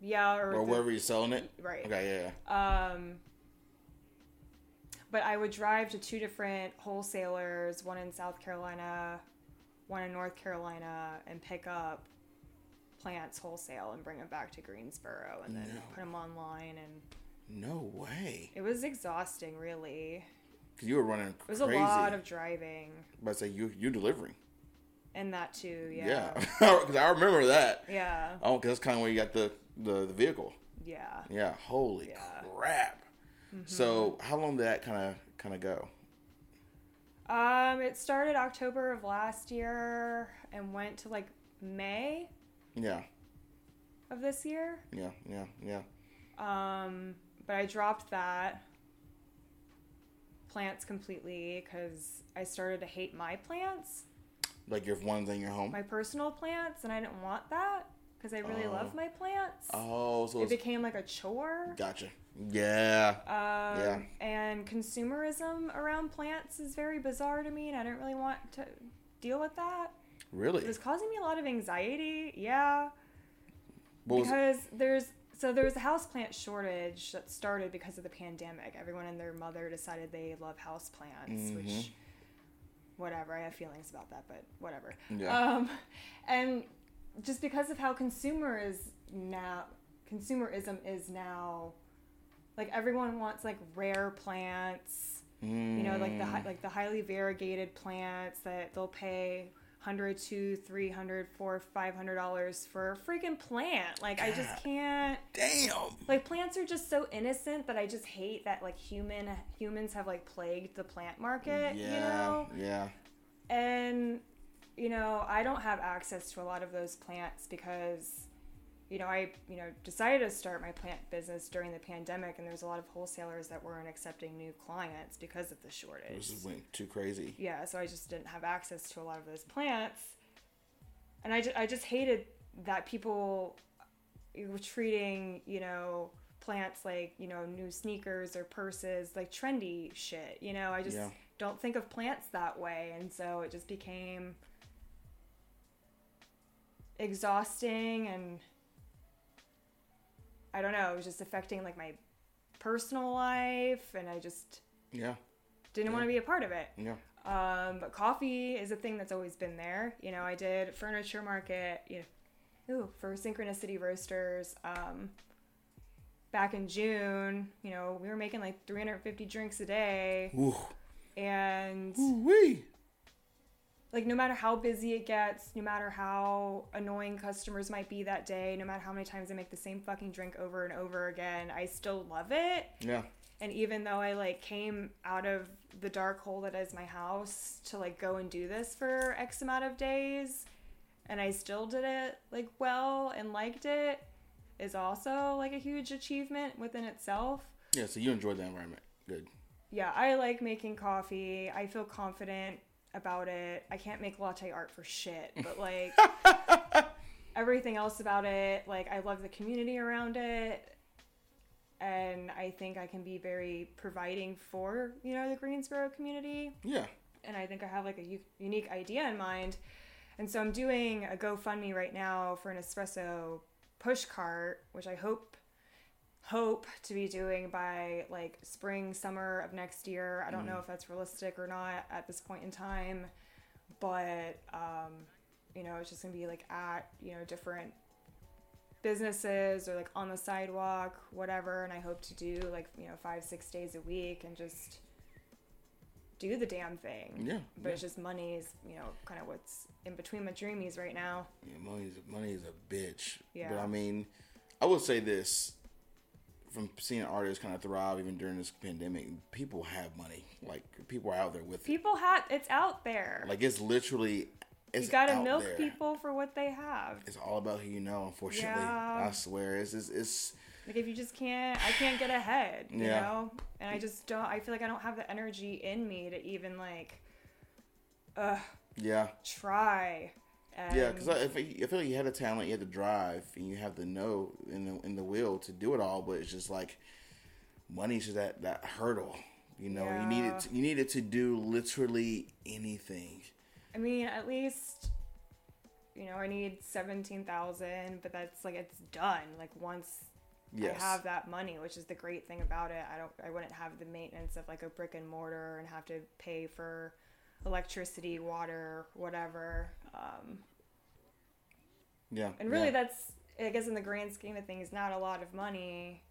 Yeah. Or wherever you're selling it? Right. Okay, yeah. But I would drive to two different wholesalers, one in South Carolina, one in North Carolina, and pick up plants wholesale and bring them back to Greensboro and then put them online. And no way. It was exhausting, really. Because you were running crazy. It was a lot of driving. But I say you delivering. And that too, yeah. Yeah, because I remember that. Yeah. Oh, because that's kind of where you got the vehicle. Yeah. Yeah. Holy crap. Mm-hmm. So how long did that kind of go? It started October of last year and went to May. Yeah. Of this year. Yeah. But I dropped that plants completely because I started to hate my plants. Like your ones in your home? My personal plants, and I didn't want that because I really love my plants. Oh, so it became like a chore. Gotcha. Yeah. And consumerism around plants is very bizarre to me, and I didn't really want to deal with that. Really? It was causing me a lot of anxiety. Yeah. There was a houseplant shortage that started because of the pandemic. Everyone and their mother decided they love houseplants, which... Whatever, I have feelings about that, but whatever. Yeah. And just because of how consumerism is now, everyone wants rare plants, the highly variegated plants that they'll pay $100, $200, $300, $400, $500 for a freaking plant. I just can't. Damn. Plants are just so innocent that I just hate that humans have plagued the plant market. Yeah. You know? Yeah. And I don't have access to a lot of those plants because I decided to start my plant business during the pandemic, and there's a lot of wholesalers that weren't accepting new clients because of the shortage. This just went too crazy. Yeah, so I just didn't have access to a lot of those plants, and I just hated that people were treating plants new sneakers or purses trendy shit. I just don't think of plants that way, and so it just became exhausting and. I don't know, it was just affecting my personal life, and I just didn't want to be a part of it. Yeah. But coffee is a thing that's always been there. I did furniture market for Synchronicity Roasters back in June. We were making 350 drinks a day. Ooh. And ooh-wee. No matter how busy it gets, no matter how annoying customers might be that day, no matter how many times I make the same fucking drink over and over again, I still love it. Yeah. And even though I, came out of the dark hole that is my house to, go and do this for X amount of days, and I still did it, well and liked it, is also, a huge achievement within itself. Yeah, so you enjoyed the environment. Good. Yeah, I like making coffee. I feel confident about it. I can't make latte art for shit, but everything else about it, I love the community around it, and I think I can be very providing for the Greensboro community. Yeah. And I think I have a unique idea in mind, and so I'm doing a GoFundMe right now for an espresso push cart, which I hope to be doing by spring, summer of next year. I don't know if that's realistic or not at this point in time, but it's just gonna be at different businesses or on the sidewalk, whatever. And I hope to do 5-6 days a week and just do the damn thing. Yeah. But it's just money is kind of what's in between my dreamies right now. Yeah, money is a bitch. Yeah. But I will say this. From seeing artists kind of thrive even during this pandemic, people have money. People are out there with people it. It's out there. It's literally, it's you gotta out milk there. People for what they have. It's all about who you know, unfortunately. Yeah. I swear, it's if you just can't, I can't get ahead, you know? And I just don't, I feel I don't have the energy in me to even try. Yeah, because I feel like you had the talent, you had the drive, and you have the know and the will to do it all. But it's just money's just that hurdle, Yeah. You needed to do literally anything. At least I need $17,000, but that's it's done. Once I have that money, which is the great thing about it. I wouldn't have the maintenance of a brick and mortar and have to pay for electricity, water, whatever. Yeah. And really that's, I guess in the grand scheme of things, not a lot of money,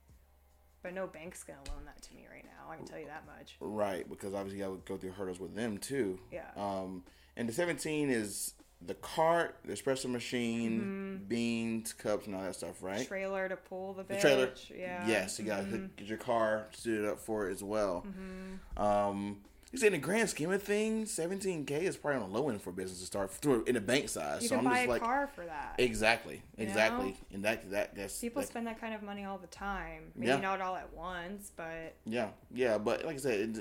but no bank's going to loan that to me right now. I can tell you that much. Right. Because obviously I would go through hurdles with them too. Yeah. And the 17 is the cart, the espresso machine, beans, cups, and all that stuff, right? Trailer to pull the bitch. The trailer. Yeah. Yes. You got to get your car suited up for it as well. Mm-hmm. You see, in the grand scheme of things, $17K is probably on the low end for a business to start through in a bank size. You can buy a car for that. Exactly. You know? And that's people spend that kind of money all the time. Maybe not all at once, but yeah. But like I said,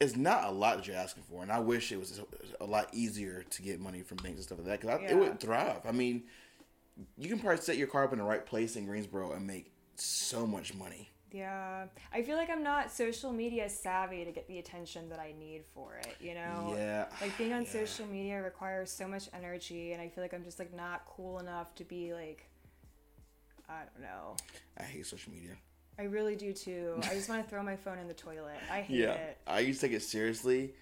it's not a lot that you're asking for, and I wish it was a lot easier to get money from banks and stuff like that because it would thrive. I mean, you can probably set your car up in the right place in Greensboro and make so much money. Yeah. I feel like I'm not social media savvy to get the attention that I need for it, you know? Yeah. Like, being on social media requires so much energy, and I feel like I'm just, like, not cool enough to be, like, I don't know. I hate social media. I really do, too. I just want to throw my phone in the toilet. I hate it. I used to take it seriously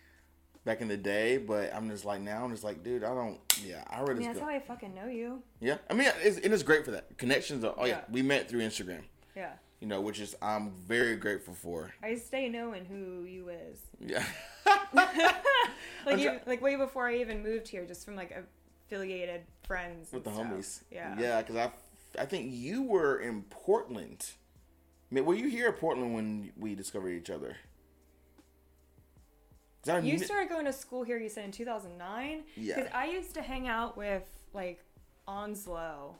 back in the day, but I'm just, like, now I'm just, like, dude, I don't, I really that's how I fucking know you. Yeah. I mean, it is great for that. Connections are, we met through Instagram. Yeah. You know, which is, I'm very grateful for. I stay knowing who you is. Yeah. Like way before I even moved here, just from like affiliated friends. With the stuff. Homies. Yeah. Yeah, because I think you were in Portland. I mean, were you here in Portland when we discovered each other? You started going to school here, you said, in 2009? Yeah. Because I used to hang out with like Onslow.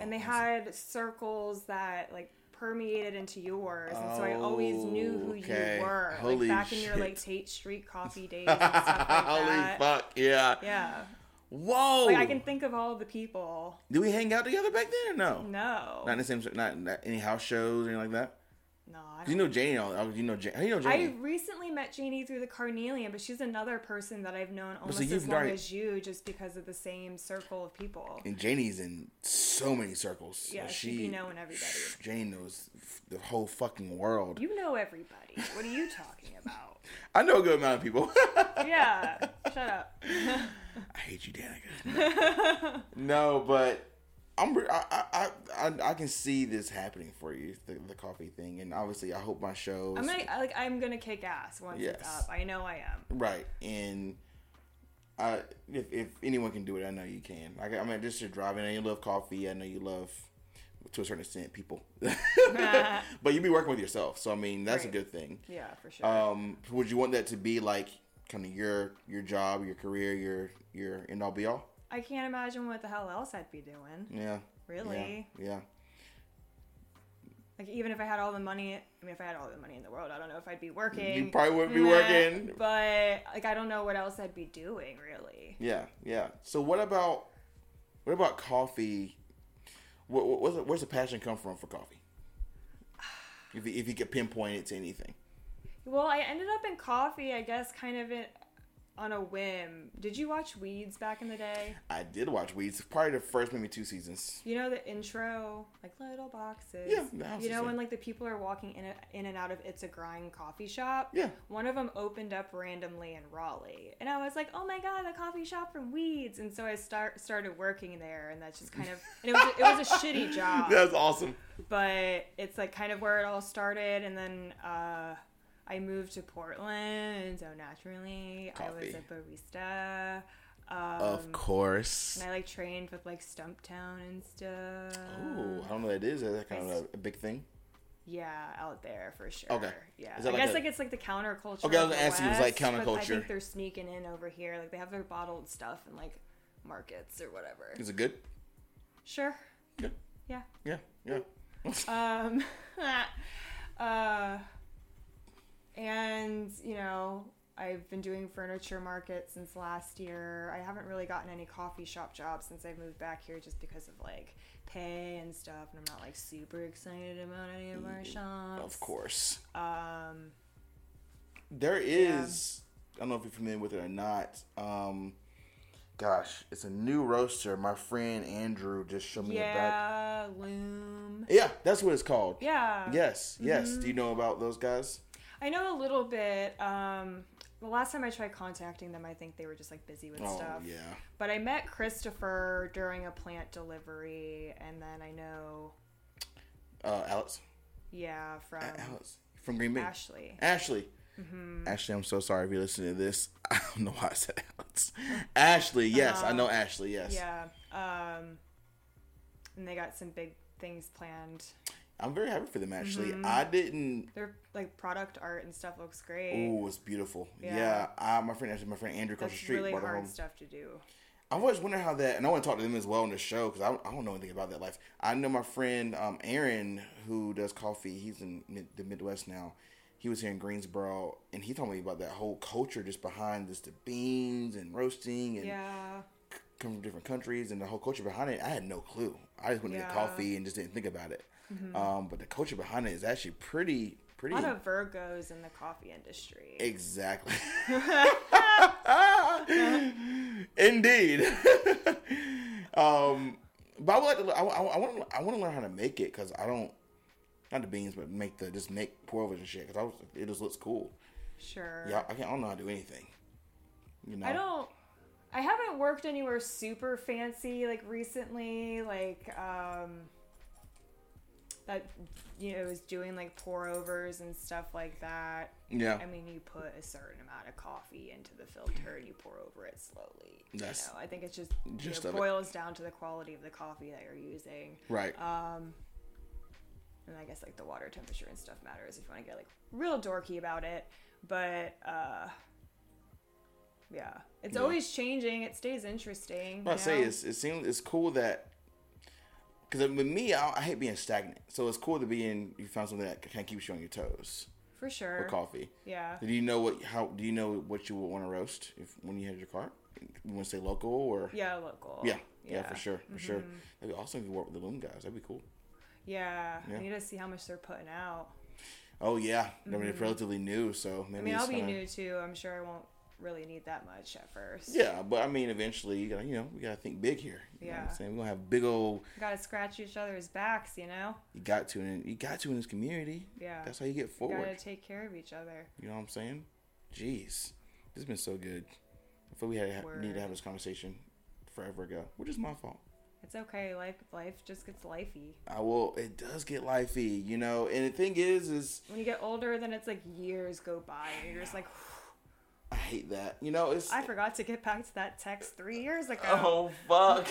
And they had circles that like permeated into yours, and so I always knew who you were. Holy like back shit. In your like Tate Street coffee days and stuff like that. Holy fuck, yeah. Whoa! Like I can think of all the people. Did we hang out together back then or no? No. Not in the same. Not any house shows or anything like that. No, I don't. You know Janie. How do you know Janie? I recently met Janie through the Carnelian, but she's another person that I've known almost as long as you, just because of the same circle of people. And Janie's in so many circles. Yeah, she'd be knowing everybody. Janie knows the whole fucking world. You know everybody. What are you talking about? I know a good amount of people. Yeah, shut up. I hate you, Danica. No, but... I can see this happening for you, the coffee thing, and obviously I hope my shows. I'm gonna kick ass once it's up. I know I am. Right, and if anyone can do it, I know you can. I mean, just your driving. I know you love coffee. I know you love, to a certain extent, people. But you be working with yourself, so I mean that's a good thing. Yeah, for sure. Would you want that to be like kind of your job, your career, your end all be all? I can't imagine what the hell else I'd be doing. Yeah. Really? Yeah. Like, even if I had all the money, if I had all the money in the world, I don't know if I'd be working. You probably wouldn't be working. But, like, I don't know what else I'd be doing, really. Yeah. So, what about coffee? Where's the passion come from for coffee? If you could pinpoint it to anything. Well, I ended up in coffee, I guess, kind of on a whim. Did you watch Weeds back in the day? I did watch Weeds. Probably the first maybe two seasons. You know the intro? Like little boxes. Yeah. You know when like the people are walking in and out of It's a Grind coffee shop? Yeah. One of them opened up randomly in Raleigh. And I was like, oh my God, a coffee shop from Weeds. And so I started working there. And that's just kind of... And it was a shitty job. That's awesome. But it's like kind of where it all started. And then... I moved to Portland, so naturally I was a barista. Of course. And I like trained with like Stumptown and stuff. Oh, I don't know what that is. Is that kind of a big thing? Yeah, out there for sure. Okay. Yeah. I guess like it's like the counterculture. Okay, I was asking you, it's like counterculture. I think they're sneaking in over here. Like they have their bottled stuff in like markets or whatever. Is it good? Sure. Good. Yeah. And, you know, I've been doing furniture market since last year. I haven't really gotten any coffee shop jobs since I moved back here just because of, like, pay and stuff. And I'm not, like, super excited about any of our shops. Of course. There is, I don't know if you're familiar with it or not, gosh, it's a new roaster. My friend Andrew just showed me about. Yeah, Loom. Yeah, that's what it's called. Yeah. Yes. Do you know about those guys? I know a little bit. The last time I tried contacting them, I think they were just like busy with stuff. Oh, yeah. But I met Christopher during a plant delivery, and then I know... Alex? Yeah, from... Alex. From Green Bay. Ashley. Mm-hmm. Ashley, I'm so sorry if you listen to this. I don't know why I said Alex. Ashley, yes. I know Ashley, yes. Yeah. And they got some big things planned. I'm very happy for them, actually. Mm-hmm. I didn't... Their, like, product art and stuff looks great. Oh, it's beautiful. Yeah. My friend Andrew across the street. That's really hard stuff to do. I always wonder how that... And I want to talk to them as well on the show, because I don't know anything about that life. I know my friend Aaron, who does coffee. He's in the Midwest now. He was here in Greensboro, and he told me about that whole culture just behind this, the beans and roasting and... Yeah. Come from different countries, and the whole culture behind it, I had no clue. I just went to get coffee and just didn't think about it. Mm-hmm. But the culture behind it is actually pretty. A lot of Virgos in the coffee industry. Exactly. Indeed. But I would like to. I want to learn how to make it, because I don't, not the beans, but make pour overs and shit, because it just looks cool. Sure. Yeah, I don't know how to do anything. You know. I haven't worked anywhere super fancy like recently. Like, that, you know, is doing like pour overs and stuff like that. Yeah. I mean, you put a certain amount of coffee into the filter and you pour over it slowly. Yes. You know, I think it's just you know, boils down to the quality of the coffee that you're using. Right. And I guess like the water temperature and stuff matters if you want to get like real dorky about it. But, yeah, it's always changing. It stays interesting. What I say is, it's cool that, because with me, I hate being stagnant. So it's cool to be in. You found something that kind of keeps you on your toes. For sure. With coffee. Yeah. Do you know what you would want to roast when you had your cart? You want to say local or? Yeah, local. Yeah, for sure. That'd be awesome if you work with the Loom guys. That'd be cool. Yeah. I need to see how much they're putting out. Oh yeah, I mean, it's relatively new, so maybe. I mean, I'll be new too. I'm sure I won't really need that much at first. Yeah, but I mean, eventually, we gotta think big here. You know what I'm saying? We're gonna have big old... We gotta scratch each other's backs, you know? You got to in this community. Yeah. That's how you get forward. You gotta take care of each other. You know what I'm saying? Jeez. This has been so good. I feel we need to have this conversation forever ago, which is my fault. It's okay. Life just gets lifey. It does get lifey, you know? And the thing is... When you get older, then it's like years go by, and you're just like... I hate that. You know, I forgot to get back to that text 3 years ago. Oh, fuck.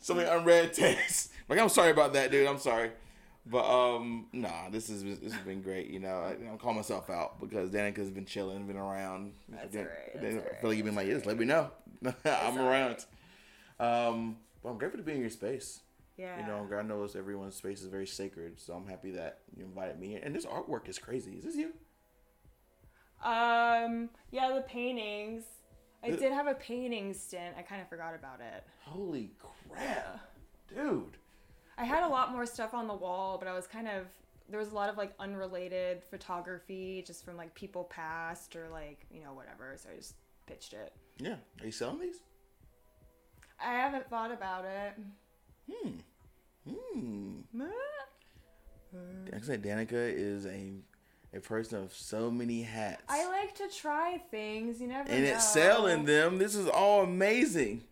So many unread texts. Like, I'm sorry about that, dude. I'm sorry. But, this has been great. You know, I'm calling myself out because Danica's been chilling, been around. That's all right. I feel like you've been like, just let me know. I'm around. But I'm grateful to be in your space. Yeah. You know, God knows everyone's space is very sacred. So I'm happy that you invited me in. And this artwork is crazy. Is this you? Yeah, the paintings. I did have a painting stint. I kind of forgot about it. Holy crap, dude. I had a lot more stuff on the wall, but I was there was a lot of like unrelated photography just from like people past or like, you know, whatever. So I just pitched it. Yeah. Are you selling these? I haven't thought about it. Actually, Danica is a person of so many hats. I like to try things. You never know. And it's selling them. This is all amazing.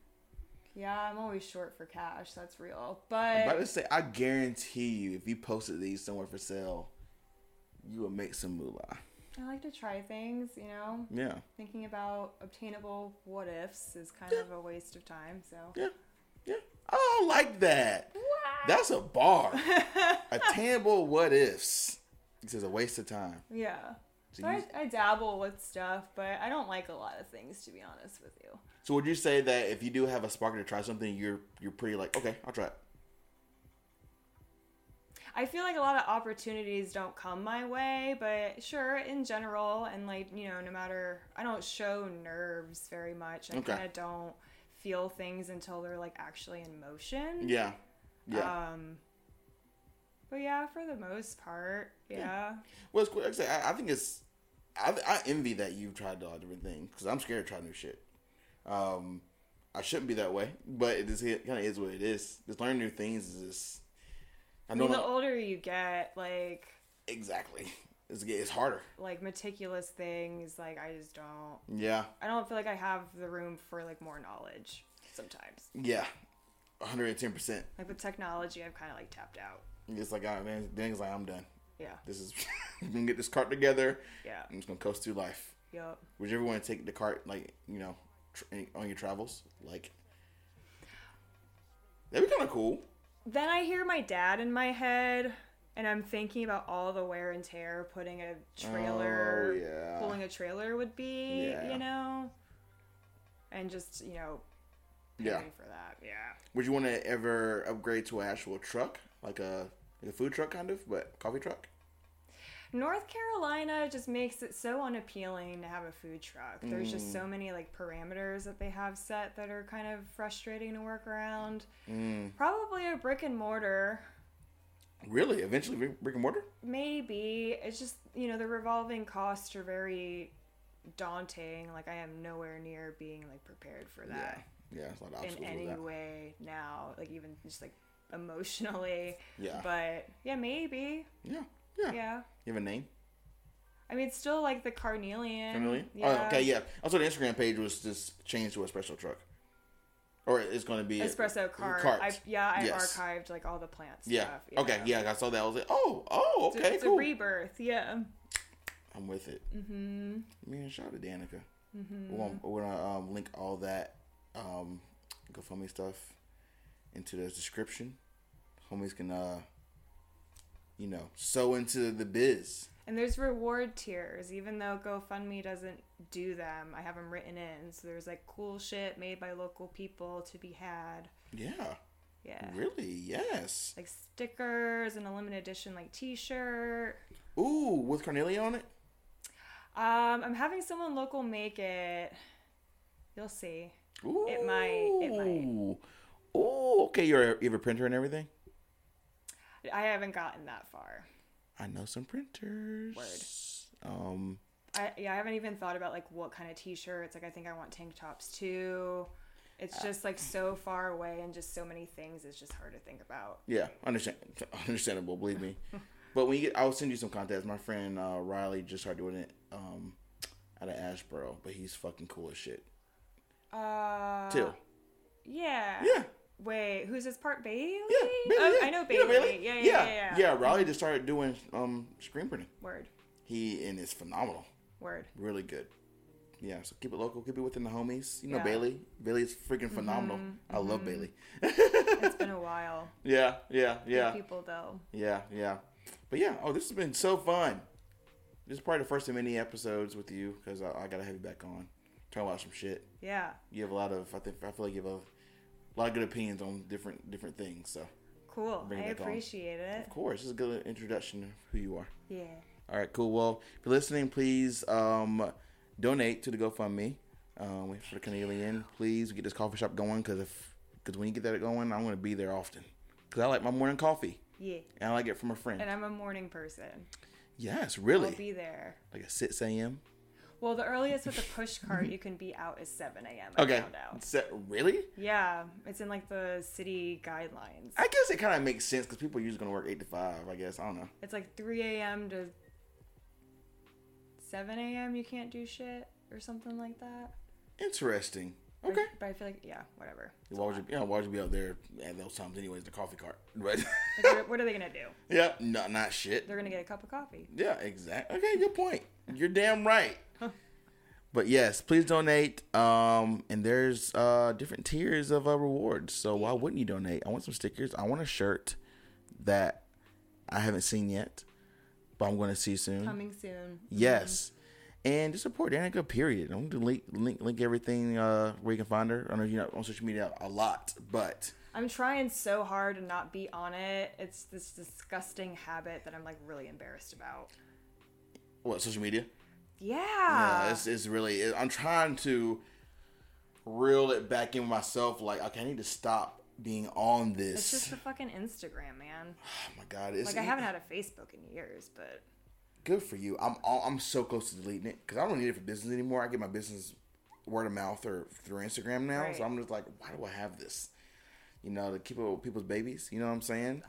Yeah, I'm always short for cash. That's real. But I'm about to say, I guarantee you, if you posted these somewhere for sale, you would make some moolah. I like to try things, you know? Yeah. Thinking about obtainable what ifs is kind of a waste of time, so. Yeah. Oh, I like that. What? That's a bar. Attainable what ifs. It's a waste of time. Yeah. So I dabble with stuff, but I don't like a lot of things, to be honest with you. So would you say that if you do have a spark to try something, you're pretty like, okay, I'll try it? I feel like a lot of opportunities don't come my way, but sure, in general, and like, you know, no matter, I don't show nerves very much. I kind of don't feel things until they're like actually in motion. Yeah. But yeah, for the most part, yeah. Well, it's cool. Actually, I think it's... I envy that you've tried a lot of different things, because I'm scared to try new shit. I shouldn't be that way, but it kind of is what it is. Just learning new things is just... I mean, the older you get, like... Exactly. It's harder. Like, meticulous things, like, I just don't... Yeah. I don't feel like I have the room for, like, more knowledge sometimes. Yeah. 110%. Like, with technology, I've kind of, like, tapped out. It's like, all right, man, things like, I'm done. Yeah. This is... I'm going to get this cart together. Yeah. I'm just going to coast through life. Yep. Would you ever want to take the cart, like, you know, on your travels? Like, that'd be kind of cool. Then I hear my dad in my head... And I'm thinking about all the wear and tear putting a trailer, pulling a trailer would be, you know, and just, you know, paying for that. Yeah. Would you want to ever upgrade to an actual truck, like a food truck kind of, but coffee truck? North Carolina just makes it so unappealing to have a food truck. There's just so many like parameters that they have set that are kind of frustrating to work around. Probably a brick and mortar. Really? Eventually brick and mortar? Maybe. It's just, you know, the revolving costs are very daunting. Like, I am nowhere near being, like, prepared for that. Yeah, yeah, it's a lot of obstacles in any way now. Like, even just, like, emotionally. Yeah. But, yeah, maybe. Yeah, yeah. Yeah. You have a name? I mean, it's still, like, the Carnelian. Carnelian? Yeah. Oh, okay, yeah. Also, the Instagram page was just changed to a special truck. Or it's going to be... Espresso cart. I archived, like, all the plant stuff. Yeah. Okay, yeah, I saw that. I was like, oh, okay, it's cool. It's a rebirth, yeah. I'm with it. Mm-hmm. Man, shout out to Danica. Mm-hmm. We're going to link all that GoFundMe stuff into the description. Homies can, you know, sew into the biz. And there's reward tiers, even though GoFundMe doesn't do them. I have them written in. So there's, like, cool shit made by local people to be had. Yeah. Yeah. Really? Yes. Like, stickers and a limited edition, like, T-shirt. Ooh, with Carnelian on it? I'm having someone local make it. You'll see. Ooh. It might. Ooh. Okay, you have a printer and everything? I haven't gotten that far. I know some printers. Word. I haven't even thought about, like, what kind of t-shirts. Like, I think I want tank tops, too. It's just, like, so far away and just so many things. It's just hard to think about. Yeah, understandable, believe me. But when you I'll send you some contacts. My friend Riley just started doing it out of Asheboro, but he's fucking cool as shit. Too. Yeah. Yeah. Wait, who's his part? Bailey? Yeah, Bailey. Oh, yeah. I know Bailey. You know Bailey? Yeah. Raleigh just started doing screen printing. Word. He and it's phenomenal. Word. Really good. Yeah, so keep it local. Keep it within the homies. You know Bailey. Bailey is freaking phenomenal. Mm-hmm. I love Bailey. It's been a while. Yeah. Good people, though. Yeah. But yeah, this has been so fun. This is probably the first of many episodes with you because I got to have you back on. Talk about some shit. Yeah. You have a lot of, a lot of good opinions on different things, so. Cool. I appreciate it. Of course. This is a good introduction of who you are. Yeah. All right, cool. Well, if you're listening, please donate to the GoFundMe for the Carnelian. Please get this coffee shop going because when you get that going, I'm going to be there often because I like my morning coffee. Yeah. And I like it from a friend. And I'm a morning person. Yes, really. I'll be there. Like a 6 a.m.? Well, the earliest with the push cart you can be out is 7 a.m. Okay. Found out. Really? Yeah. It's in, like, the city guidelines. I guess it kind of makes sense because people are usually going to work 8 to 5, I guess. I don't know. It's, like, 3 a.m. to 7 a.m. you can't do shit or something like that. Interesting. Okay. But I feel like, yeah, whatever. Why would you be out there at those times anyways, the coffee cart? Right? Like, what are they going to do? Yeah. No, not shit. They're going to get a cup of coffee. Yeah, exactly. Okay, good point. You're damn right. But yes, please donate. And there's different tiers of rewards. So why wouldn't you donate? I want some stickers. I want a shirt that I haven't seen yet, but I'm going to see soon. Coming soon. Yes. And just support Danica, period. I'm going to link everything where you can find her. I know you're not on social media a lot, but... I'm trying so hard to not be on it. It's this disgusting habit that I'm, like, really embarrassed about. What, social media? Yeah. It's really... I'm trying to reel it back in myself. Like, okay, I need to stop being on this. It's just the fucking Instagram, man. Oh, my God. I haven't had a Facebook in years, but... Good for you. I'm so close to deleting it because I don't need it for business anymore. I get my business word of mouth or through Instagram now. Right. So I'm just like, why do I have this? you know, to keep up with people's babies. You know what I'm saying?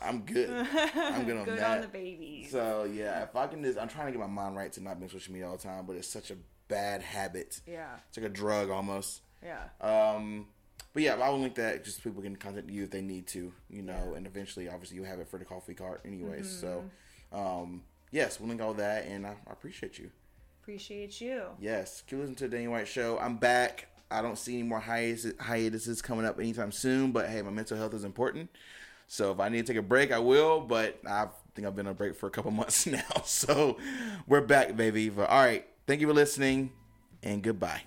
I'm good. I'm good on good that. Good on the babies. So, yeah, if I can just, I'm trying to get my mind right to not be on social media all the time, but it's such a bad habit. Yeah. It's like a drug almost. Yeah. But yeah, I will link that just so people can contact you if they need to, you know, and eventually, obviously, you'll have it for the coffee cart anyways. Mm-hmm. So, yes, we'll link all that, and I appreciate you. Appreciate you. Yes. Keep listening to the Danny White Show. I'm back. I don't see any more hiatuses coming up anytime soon, but hey, my mental health is important. So if I need to take a break, I will, but I think I've been on a break for a couple months now. So we're back, baby. But all right. Thank you for listening, and goodbye.